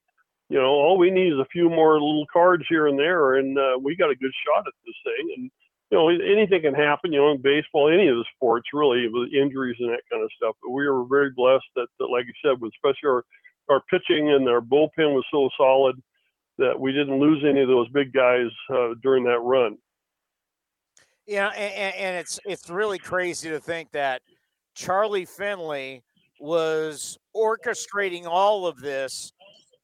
you know, all we need is a few more little cards here and there, and uh, we got a good shot at this thing. And, you know, anything can happen, you know, in baseball, any of the sports, really, with injuries and that kind of stuff. But we were very blessed that, that like you said, with especially our, our pitching and our bullpen was so solid that we didn't lose any of those big guys uh, during that run. Yeah, and, and it's it's really crazy to think that Charlie Finley was orchestrating all of this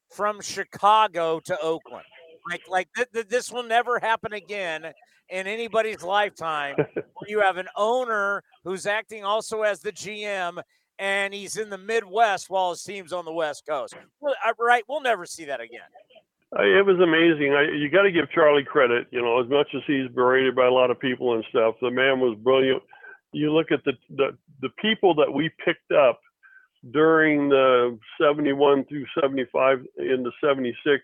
from Chicago to Oakland. Like, like th- th- this will never happen again in anybody's lifetime. You have an owner who's acting also as the G M, and he's in the Midwest while his team's on the West Coast. Right? We'll never see that again. It was amazing. I, you got to give Charlie credit, you know, as much as he's berated by a lot of people and stuff. The man was brilliant. You look at the the, the people that we picked up during the seventy-one through seventy-five into seventy-six,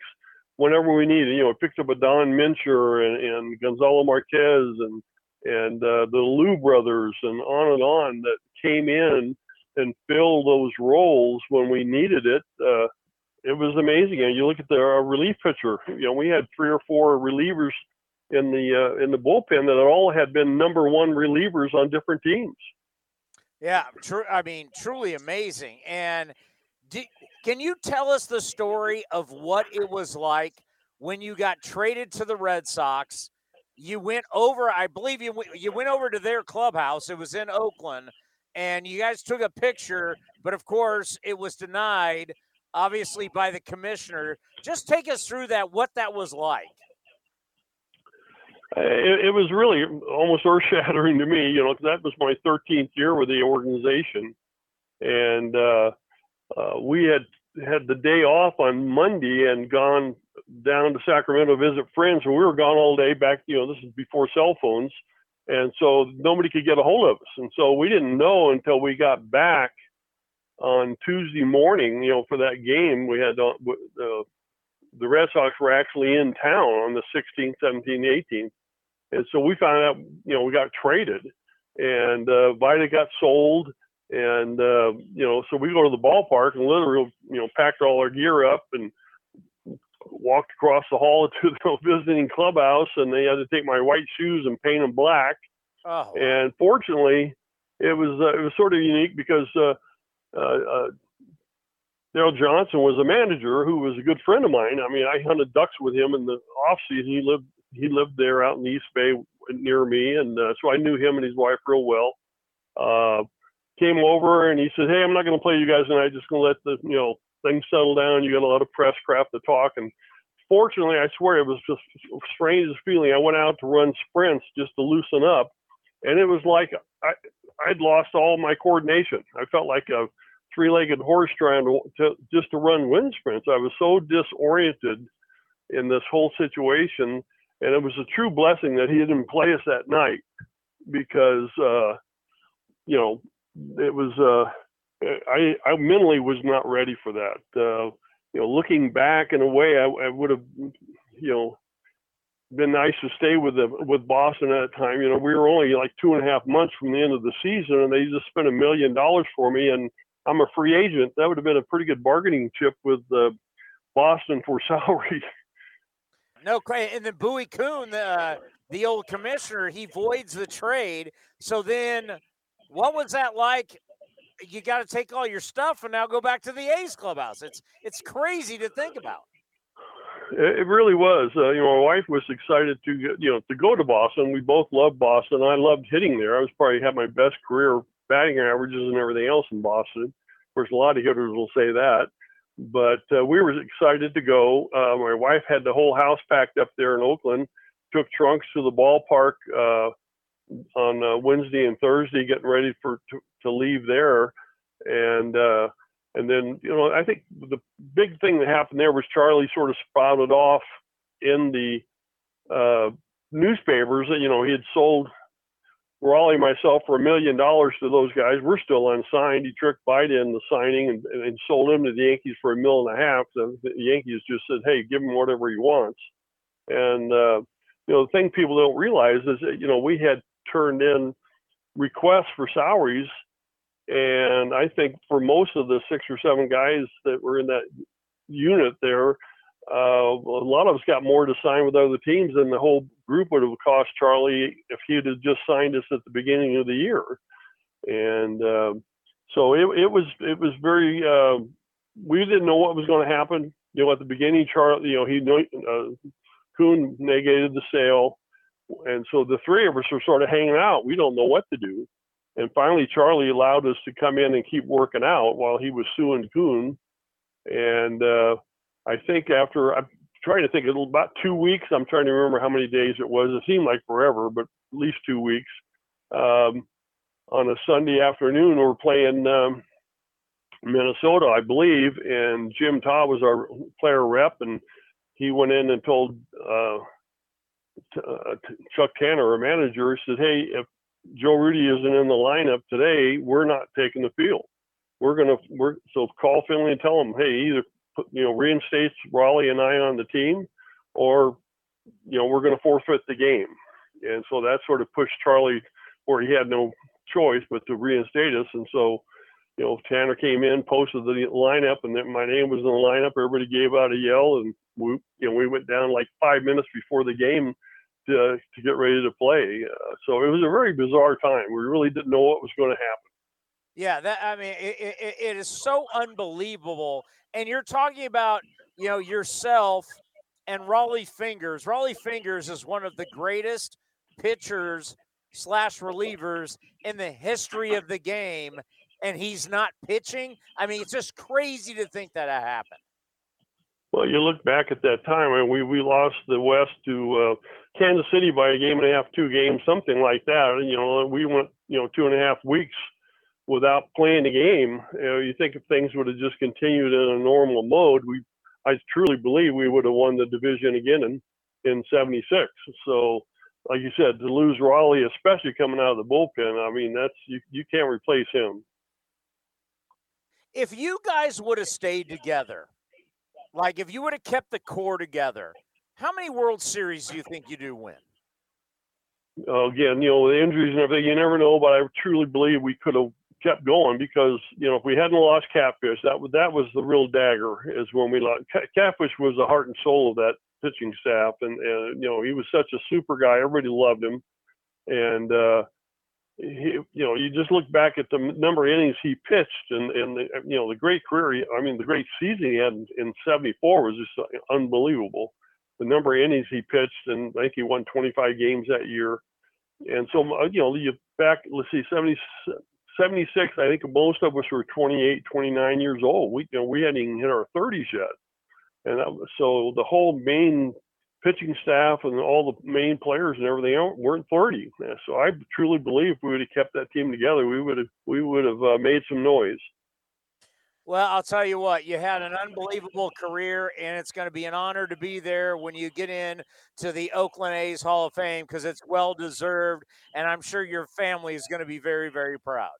whenever we needed, you know, picked up a Don Mincher and, and Gonzalo Marquez and, and uh, the Lou brothers and on and on that came in and filled those roles when we needed it. Uh, It was amazing. And you look at the our relief pitcher. You know, we had three or four relievers in the uh, in the bullpen that all had been number one relievers on different teams. Yeah, true. I mean, truly amazing. And do, can you tell us the story of what it was like when you got traded to the Red Sox? You went over, I believe you you went over to their clubhouse. It was in Oakland, and you guys took a picture, but of course, it was denied, obviously, by the commissioner. Just take us through that, what that was like. It, it was really almost earth-shattering to me, you know, because that was my thirteenth year with the organization. And uh, uh, we had had the day off on Monday and gone down to Sacramento to visit friends. And we were gone all day back, you know, this is before cell phones. And so nobody could get a hold of us. And so we didn't know until we got back on Tuesday morning, you know, for that game. We had uh, the, the Red Sox were actually in town on the sixteenth, seventeenth, eighteenth. And so we found out, you know, we got traded, and uh, Vida got sold. And, uh, you know, so we go to the ballpark and literally, you know, packed all our gear up and walked across the hall to the visiting clubhouse, and they had to take my white shoes and paint them black. Oh. And fortunately, it was, uh, it was sort of unique because, uh, Uh, uh, Daryl Johnson was a manager who was a good friend of mine. I mean, I hunted ducks with him in the off season. He lived he lived there out in the East Bay near me, and uh, so I knew him and his wife real well. Uh, came over and he said, "Hey, I'm not going to play you guys tonight. Just going to let the you know things settle down, you get a lot of press crap to talk. And fortunately, I swear, it was just the strangest feeling. I went out to run sprints just to loosen up, and it was like I, I'd lost all my coordination. I felt like a three-legged horse trying to, to just to run wind sprints. I was so disoriented in this whole situation, and it was a true blessing that he didn't play us that night, because uh, you know, it was uh, I, I mentally was not ready for that. Uh, you know, looking back in a way, I, I would have, you know, been nice to stay with the, with Boston at that time. You know, we were only like two and a half months from the end of the season, and they just spent a million dollars for me, and I'm a free agent. That would have been a pretty good bargaining chip with uh, Boston for salary. No, and then Bowie Kuhn, uh, the old commissioner, he voids the trade. So then, what was that like? You got to take all your stuff and now go back to the A's clubhouse. It's it's crazy to think about. It really was. Uh, you know, my wife was excited to you know to go to Boston. We both loved Boston. I loved hitting there. I was probably had my best career batting averages and everything else in Boston. Of course, a lot of hitters will say that. But uh, we were excited to go. Uh, my wife had the whole house packed up there in Oakland, took trunks to the ballpark uh, on uh, Wednesday and Thursday, getting ready for to, to leave there. And uh, and then, you know, I think the big thing that happened there was Charlie sort of spouted off in the uh, newspapers that, you know, he had sold Raleigh and myself for a million dollars to those guys. We're still unsigned. He tricked Biden in the signing and, and sold him to the Yankees for a mil and a half. So the Yankees just said, hey, give him whatever he wants. And, uh, you know, the thing people don't realize is that, you know, we had turned in requests for salaries. And I think for most of the six or seven guys that were in that unit there, Uh, a lot of us got more to sign with other teams than the whole group would have cost Charlie if he had just signed us at the beginning of the year. And uh, so it, it was it was very uh, we didn't know what was going to happen. You know, at the beginning, Charlie, you know, he uh, Kuhn negated the sale, and so the three of us were sort of hanging out. We don't know what to do. And finally, Charlie allowed us to come in and keep working out while he was suing Kuhn. And uh, I think after, I'm trying to think, it was about two weeks. I'm trying to remember how many days it was. It seemed like forever, but at least two weeks. Um, on a Sunday afternoon, we were playing um, Minnesota, I believe, and Jim Todd was our player rep, and he went in and told uh, t- uh, t- Chuck Tanner, our manager, said, hey, if Joe Rudi isn't in the lineup today, we're not taking the field. We're going to, we're so call Finley and tell him, hey, either Put, you know, reinstates Raleigh and I on the team, or, you know, we're going to forfeit the game. And so that sort of pushed Charlie where he had no choice but to reinstate us. And so, you know, Tanner came in, posted the lineup, and then my name was in the lineup. Everybody gave out a yell, and we, you know, we went down like five minutes before the game to to get ready to play. Uh, so it was a very bizarre time. We really didn't know what was going to happen. Yeah, that I mean, it, it, it is so unbelievable. And you're talking about, you know, yourself and Raleigh Fingers. Raleigh Fingers is one of the greatest pitchers slash relievers in the history of the game, and he's not pitching. I mean, it's just crazy to think that that happened. Well, you look back at that time, and we, we lost the West to uh, Kansas City by a game and a half, two games, something like that. And, you know, we went, you know, two and a half weeks without playing the game. You know, you think if things would have just continued in a normal mode, we, I truly believe we would have won the division again in, in seventy-six. So, like you said, to lose Raleigh, especially coming out of the bullpen, I mean, that's, you, you can't replace him. If you guys would have stayed together, like if you would have kept the core together, how many World Series do you think you do win? Uh, again, you know, the injuries and everything, you never know, but I truly believe we could have kept going, because, you know, if we hadn't lost Catfish, that was, that was the real dagger, is when we lost. Catfish was the heart and soul of that pitching staff. And, and you know, he was such a super guy. Everybody loved him. And, uh, he, you know, you just look back at the number of innings he pitched, and, and the, you know, the great career, I mean, the great season he had in, in seventy-four was just unbelievable. The number of innings he pitched, and I think he won twenty-five games that year. And so, you know, you back, let's see, seventy seventy-six, I think most of us were twenty-eight, twenty-nine years old. We, you know, we hadn't even hit our thirties yet. And that, so the whole main pitching staff and all the main players and everything else weren't thirty. So I truly believe if we would have kept that team together, we would have, we would have uh, made some noise. Well, I'll tell you what, you had an unbelievable career, and it's going to be an honor to be there when you get in to the Oakland A's Hall of Fame, because it's well-deserved, and I'm sure your family is going to be very, very proud.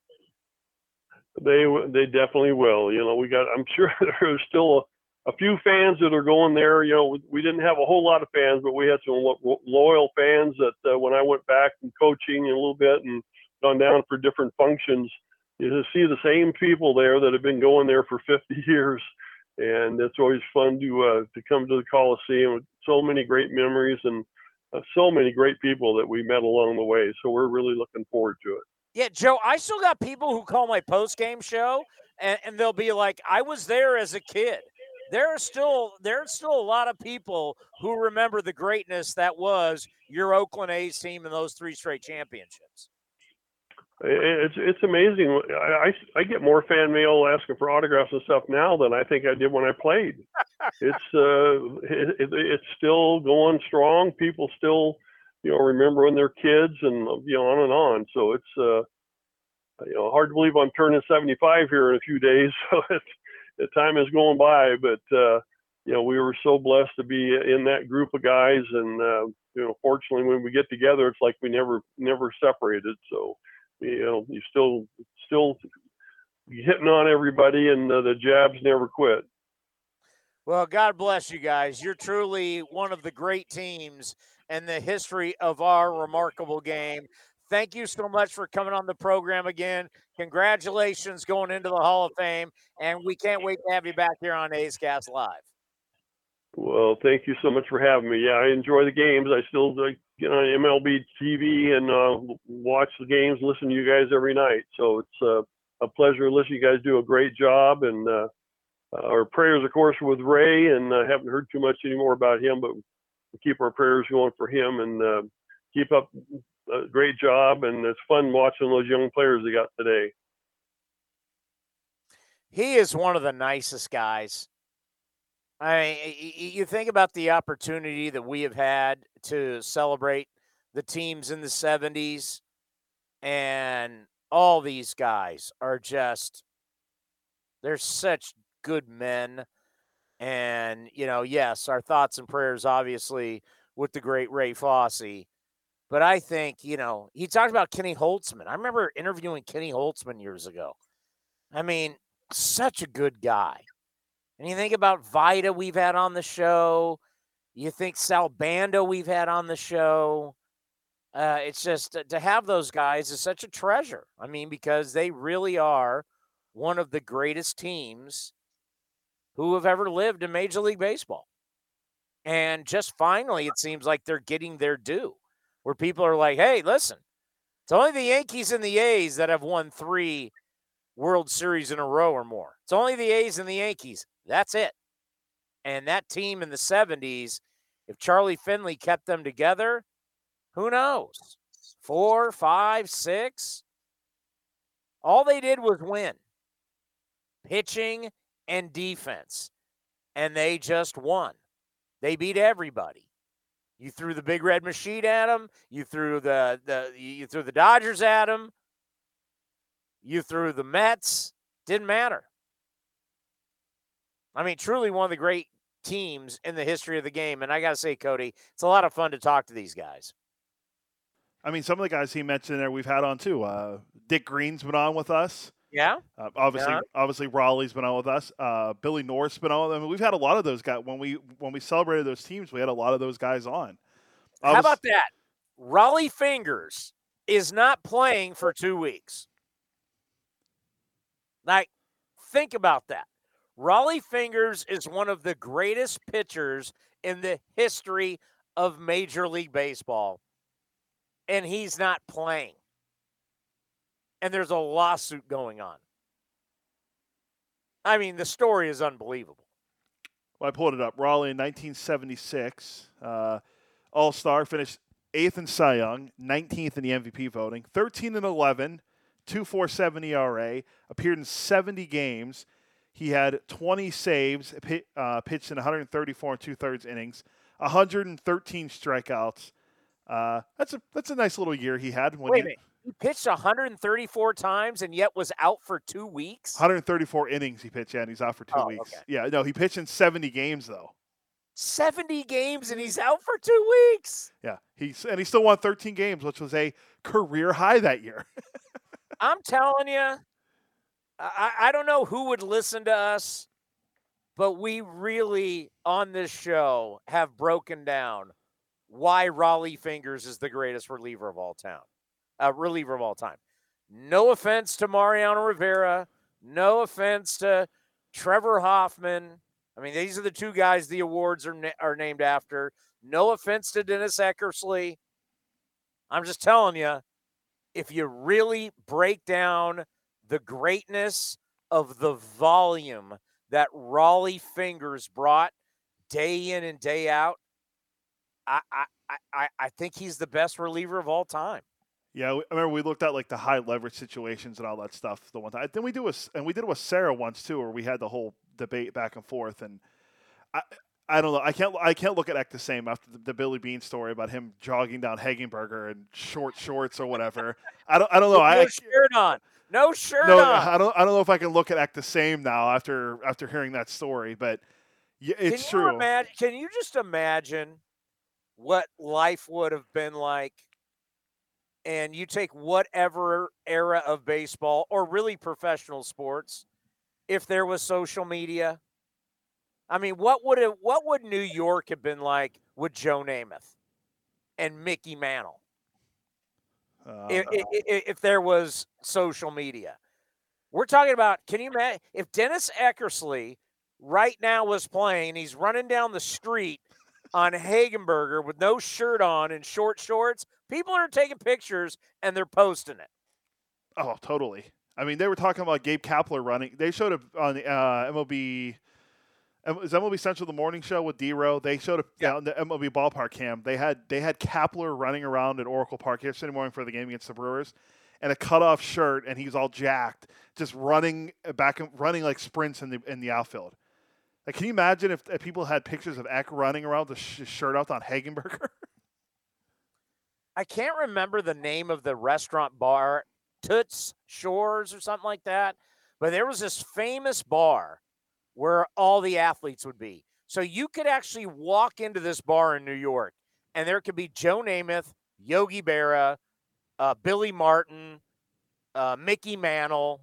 They they definitely will. You know, we got, I'm sure there's still a, a few fans that are going there. You know, we, we didn't have a whole lot of fans, but we had some lo- loyal fans that uh, when I went back from coaching a little bit and gone down for different functions, you just see the same people there that have been going there for fifty years, and it's always fun to uh, to come to the Coliseum with so many great memories and uh, so many great people that we met along the way. So we're really looking forward to it. Yeah, Joe, I still got people who call my post-game show, and, and they'll be like, I was there as a kid. There are still there are still a lot of people who remember the greatness that was your Oakland A's team in those three straight championships. It's it's amazing. I, I, I get more fan mail asking for autographs and stuff now than I think I did when I played. It's uh it, it, it's still going strong. People still, you know, remember when they're kids and, you know, on and on. So it's uh you know hard to believe I'm turning seventy-five here in a few days. So it's, the time is going by, but uh, you know we were so blessed to be in that group of guys, and uh, you know fortunately when we get together, it's like we never never separated. So. You know, you still, still hitting on everybody, and uh, the jabs never quit. Well, God bless you guys. You're truly one of the great teams in the history of our remarkable game. Thank you so much for coming on the program again. Congratulations going into the Hall of Fame, and we can't wait to have you back here on A's Cast Live. Well, thank you so much for having me. Yeah, I enjoy the games. I still uh, get on M L B T V and uh, watch the games, listen to you guys every night. So it's uh, a pleasure to listen. You guys do a great job. And uh, our prayers, of course, with Ray. And I uh, haven't heard too much anymore about him, but we keep our prayers going for him and uh, keep up a great job. And it's fun watching those young players they got today. He is one of the nicest guys. I mean, you think about the opportunity that we have had to celebrate the teams in the seventies, and all these guys are just, they're such good men. And, you know, yes, our thoughts and prayers, obviously, with the great Ray Fosse. But I think, you know, he talked about Kenny Holtzman. I remember interviewing Kenny Holtzman years ago. I mean, such a good guy. And you think about Vida we've had on the show. You think Sal Bando we've had on the show. Uh, it's just to have those guys is such a treasure. I mean, because they really are one of the greatest teams who have ever lived in Major League Baseball. And just finally, it seems like they're getting their due, where people are like, hey, listen, it's only the Yankees and the A's that have won three World Series in a row or more. It's only the A's and the Yankees. That's it. And that team in the seventies, if Charlie Finley kept them together, who knows? Four, five, six. All they did was win. Pitching and defense. And they just won. They beat everybody. You threw the Big Red Machine at them. You threw the, the, you threw the Dodgers at them. You threw the Mets. Didn't matter. I mean, truly one of the great teams in the history of the game. And I got to say, Cody, it's a lot of fun to talk to these guys. I mean, some of the guys he mentioned there we've had on, too. Uh, Dick Green's been on with us. Yeah. Uh, obviously, yeah. obviously, Raleigh's been on with us. Uh, Billy North's been on with us. I mean, we've had a lot of those guys. When we when we celebrated those teams, we had a lot of those guys on. Obviously, how about that? Raleigh Fingers is not playing for two weeks. Like, think about that. Raleigh Fingers is one of the greatest pitchers in the history of Major League Baseball, and he's not playing. And there's a lawsuit going on. I mean, the story is unbelievable. Well, I pulled it up. Raleigh in nineteen seventy-six, uh, All-Star, finished eighth in Cy Young, nineteenth in the M V P voting, thirteen and eleven, two point four seven E R A, appeared in seventy games. He had twenty saves, uh, pitched in one hundred thirty-four and two-thirds innings, one hundred thirteen strikeouts. Uh, that's a that's a nice little year he had. When Wait he, a minute. He pitched one hundred thirty-four times and yet was out for two weeks? one hundred thirty-four innings he pitched, yeah, and he's out for two oh, weeks. Okay. Yeah, no, he pitched in seventy games, though. seventy games, and he's out for two weeks. Yeah, he's and he still won thirteen games, which was a career high that year. I'm telling you, I, I don't know who would listen to us, but we really, on this show, have broken down why Raleigh Fingers is the greatest reliever of all time. Uh, reliever of all time. No offense to Mariano Rivera. No offense to Trevor Hoffman. I mean, these are the two guys the awards are na- are named after. No offense to Dennis Eckersley. I'm just telling you, if you really break down the greatness of the volume that Raleigh Fingers brought day in and day out, I I I, I think he's the best reliever of all time. Yeah, I remember we looked at like the high leverage situations and all that stuff the one time. Then we do a, and we did it with Sarah once too, where we had the whole debate back and forth. And I, I don't know, I can't, I can't look at Eck the same after the, the Billy Bean story about him jogging down Hagenberger in short shorts or whatever. I don't, I don't know. No I, shirt on, no shirt no, on. I don't, I don't know if I can look at Eck the same now after after hearing that story. But yeah, it's can you true. Imagine, can you just imagine what life would have been like? And you take whatever era of baseball or really professional sports, if there was social media. I mean, what would it, what would New York have been like with Joe Namath and Mickey Mantle uh, if, no. if, if there was social media? We're talking about, can you imagine, if Dennis Eckersley right now was playing, he's running down the street on Hagenberger with no shirt on and short shorts, people are taking pictures and they're posting it. Oh, totally. I mean, they were talking about Gabe Kapler running. They showed up on the uh, M L B. It was M L B Central, the morning show with D-Row. They showed up yeah. down the M L B ballpark cam. They had they had Kapler running around at Oracle Park yesterday morning for the game against the Brewers, and a cutoff shirt, and he's all jacked, just running back and running like sprints in the in the outfield. Like, can you imagine if, if people had pictures of Eck running around with his shirt off on Hagenberger? I can't remember the name of the restaurant bar, Toots Shores or something like that, but there was this famous bar where all the athletes would be. So you could actually walk into this bar in New York, and there could be Joe Namath, Yogi Berra, uh, Billy Martin, uh, Mickey Mantle.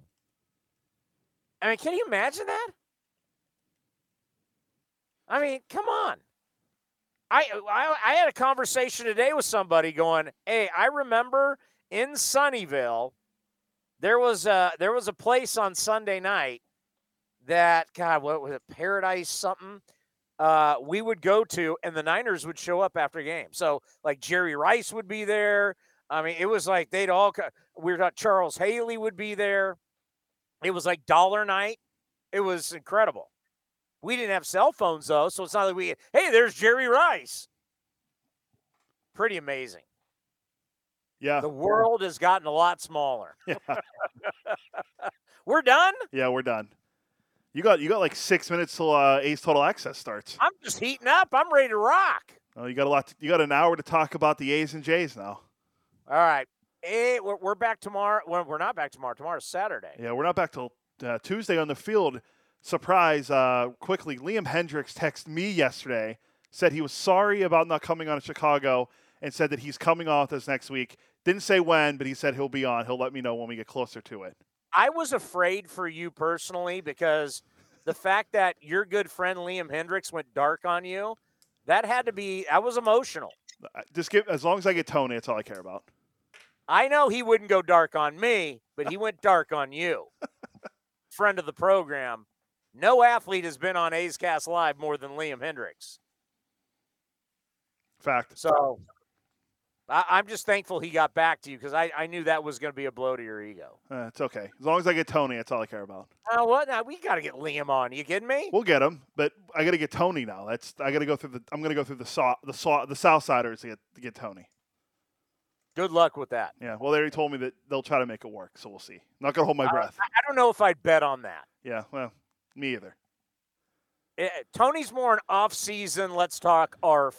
I mean, can you imagine that? I mean, come on. I, I I had a conversation today with somebody going, hey, I remember in Sunnyvale, there was a, there was a place on Sunday night that, God, what was it, Paradise something, uh, we would go to, and the Niners would show up after game. So, like, Jerry Rice would be there. I mean, it was like they'd all – we were talking Charles Haley would be there. It was like dollar night. It was incredible. We didn't have cell phones, though, so it's not like we, hey, there's Jerry Rice. Pretty amazing. Yeah. The world has gotten a lot smaller. Yeah. We're done? Yeah, we're done. You got you got like six minutes till uh, A's Total Access starts. I'm just heating up. I'm ready to rock. Oh, you got a lot. To, you got an hour to talk about the A's and J's now. All right. Hey, we're, we're back tomorrow. Well, we're not back tomorrow. Tomorrow's Saturday. Yeah, we're not back till uh, Tuesday on the field. Surprise, uh, quickly, Liam Hendricks texted me yesterday, said he was sorry about not coming on to Chicago and said that he's coming on with us next week. Didn't say when, but he said he'll be on. He'll let me know when we get closer to it. I was afraid for you personally because the fact that your good friend Liam Hendricks went dark on you, that had to be – I was emotional. Just give, as long as I get Tony, that's all I care about. I know he wouldn't go dark on me, but he went dark on you. Friend of the program. No athlete has been on A's Cast Live more than Liam Hendricks. Fact. So I, I'm just thankful he got back to you because I, I knew that was going to be a blow to your ego. Uh, it's okay. As long as I get Tony, that's all I care about. Uh, what? Now, we got to get Liam on. Are you kidding me? We'll get him, but I got to get Tony now. That's I got to go through the. I'm going to go through the saw, the saw, the Southsiders to get to get Tony. Good luck with that. Yeah, well, they already told me that they'll try to make it work, so we'll see. I'm not going to hold my uh, breath. I don't know if I'd bet on that. Yeah, well, me either. It, Tony's more an off-season, let's talk A R F,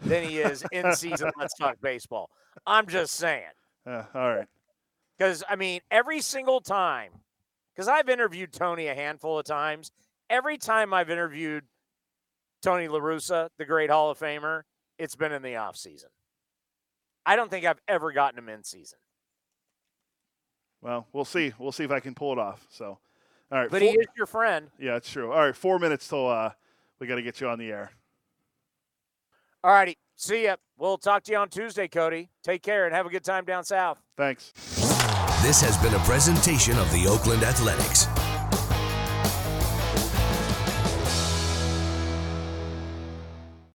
than he is in-season, let's talk baseball. I'm just saying. Uh, all right. Because, I mean, every single time, because I've interviewed Tony a handful of times, every time I've interviewed Tony La Russa, the great Hall of Famer, it's been in the off-season. I don't think I've ever gotten him in season. Well, we'll see. We'll see if I can pull it off. So, all right. But four, he is your friend. Yeah, it's true. All right, four minutes till uh, we got to get you on the air. All righty. See ya. We'll talk to you on Tuesday, Cody. Take care and have a good time down south. Thanks. This has been a presentation of the Oakland Athletics.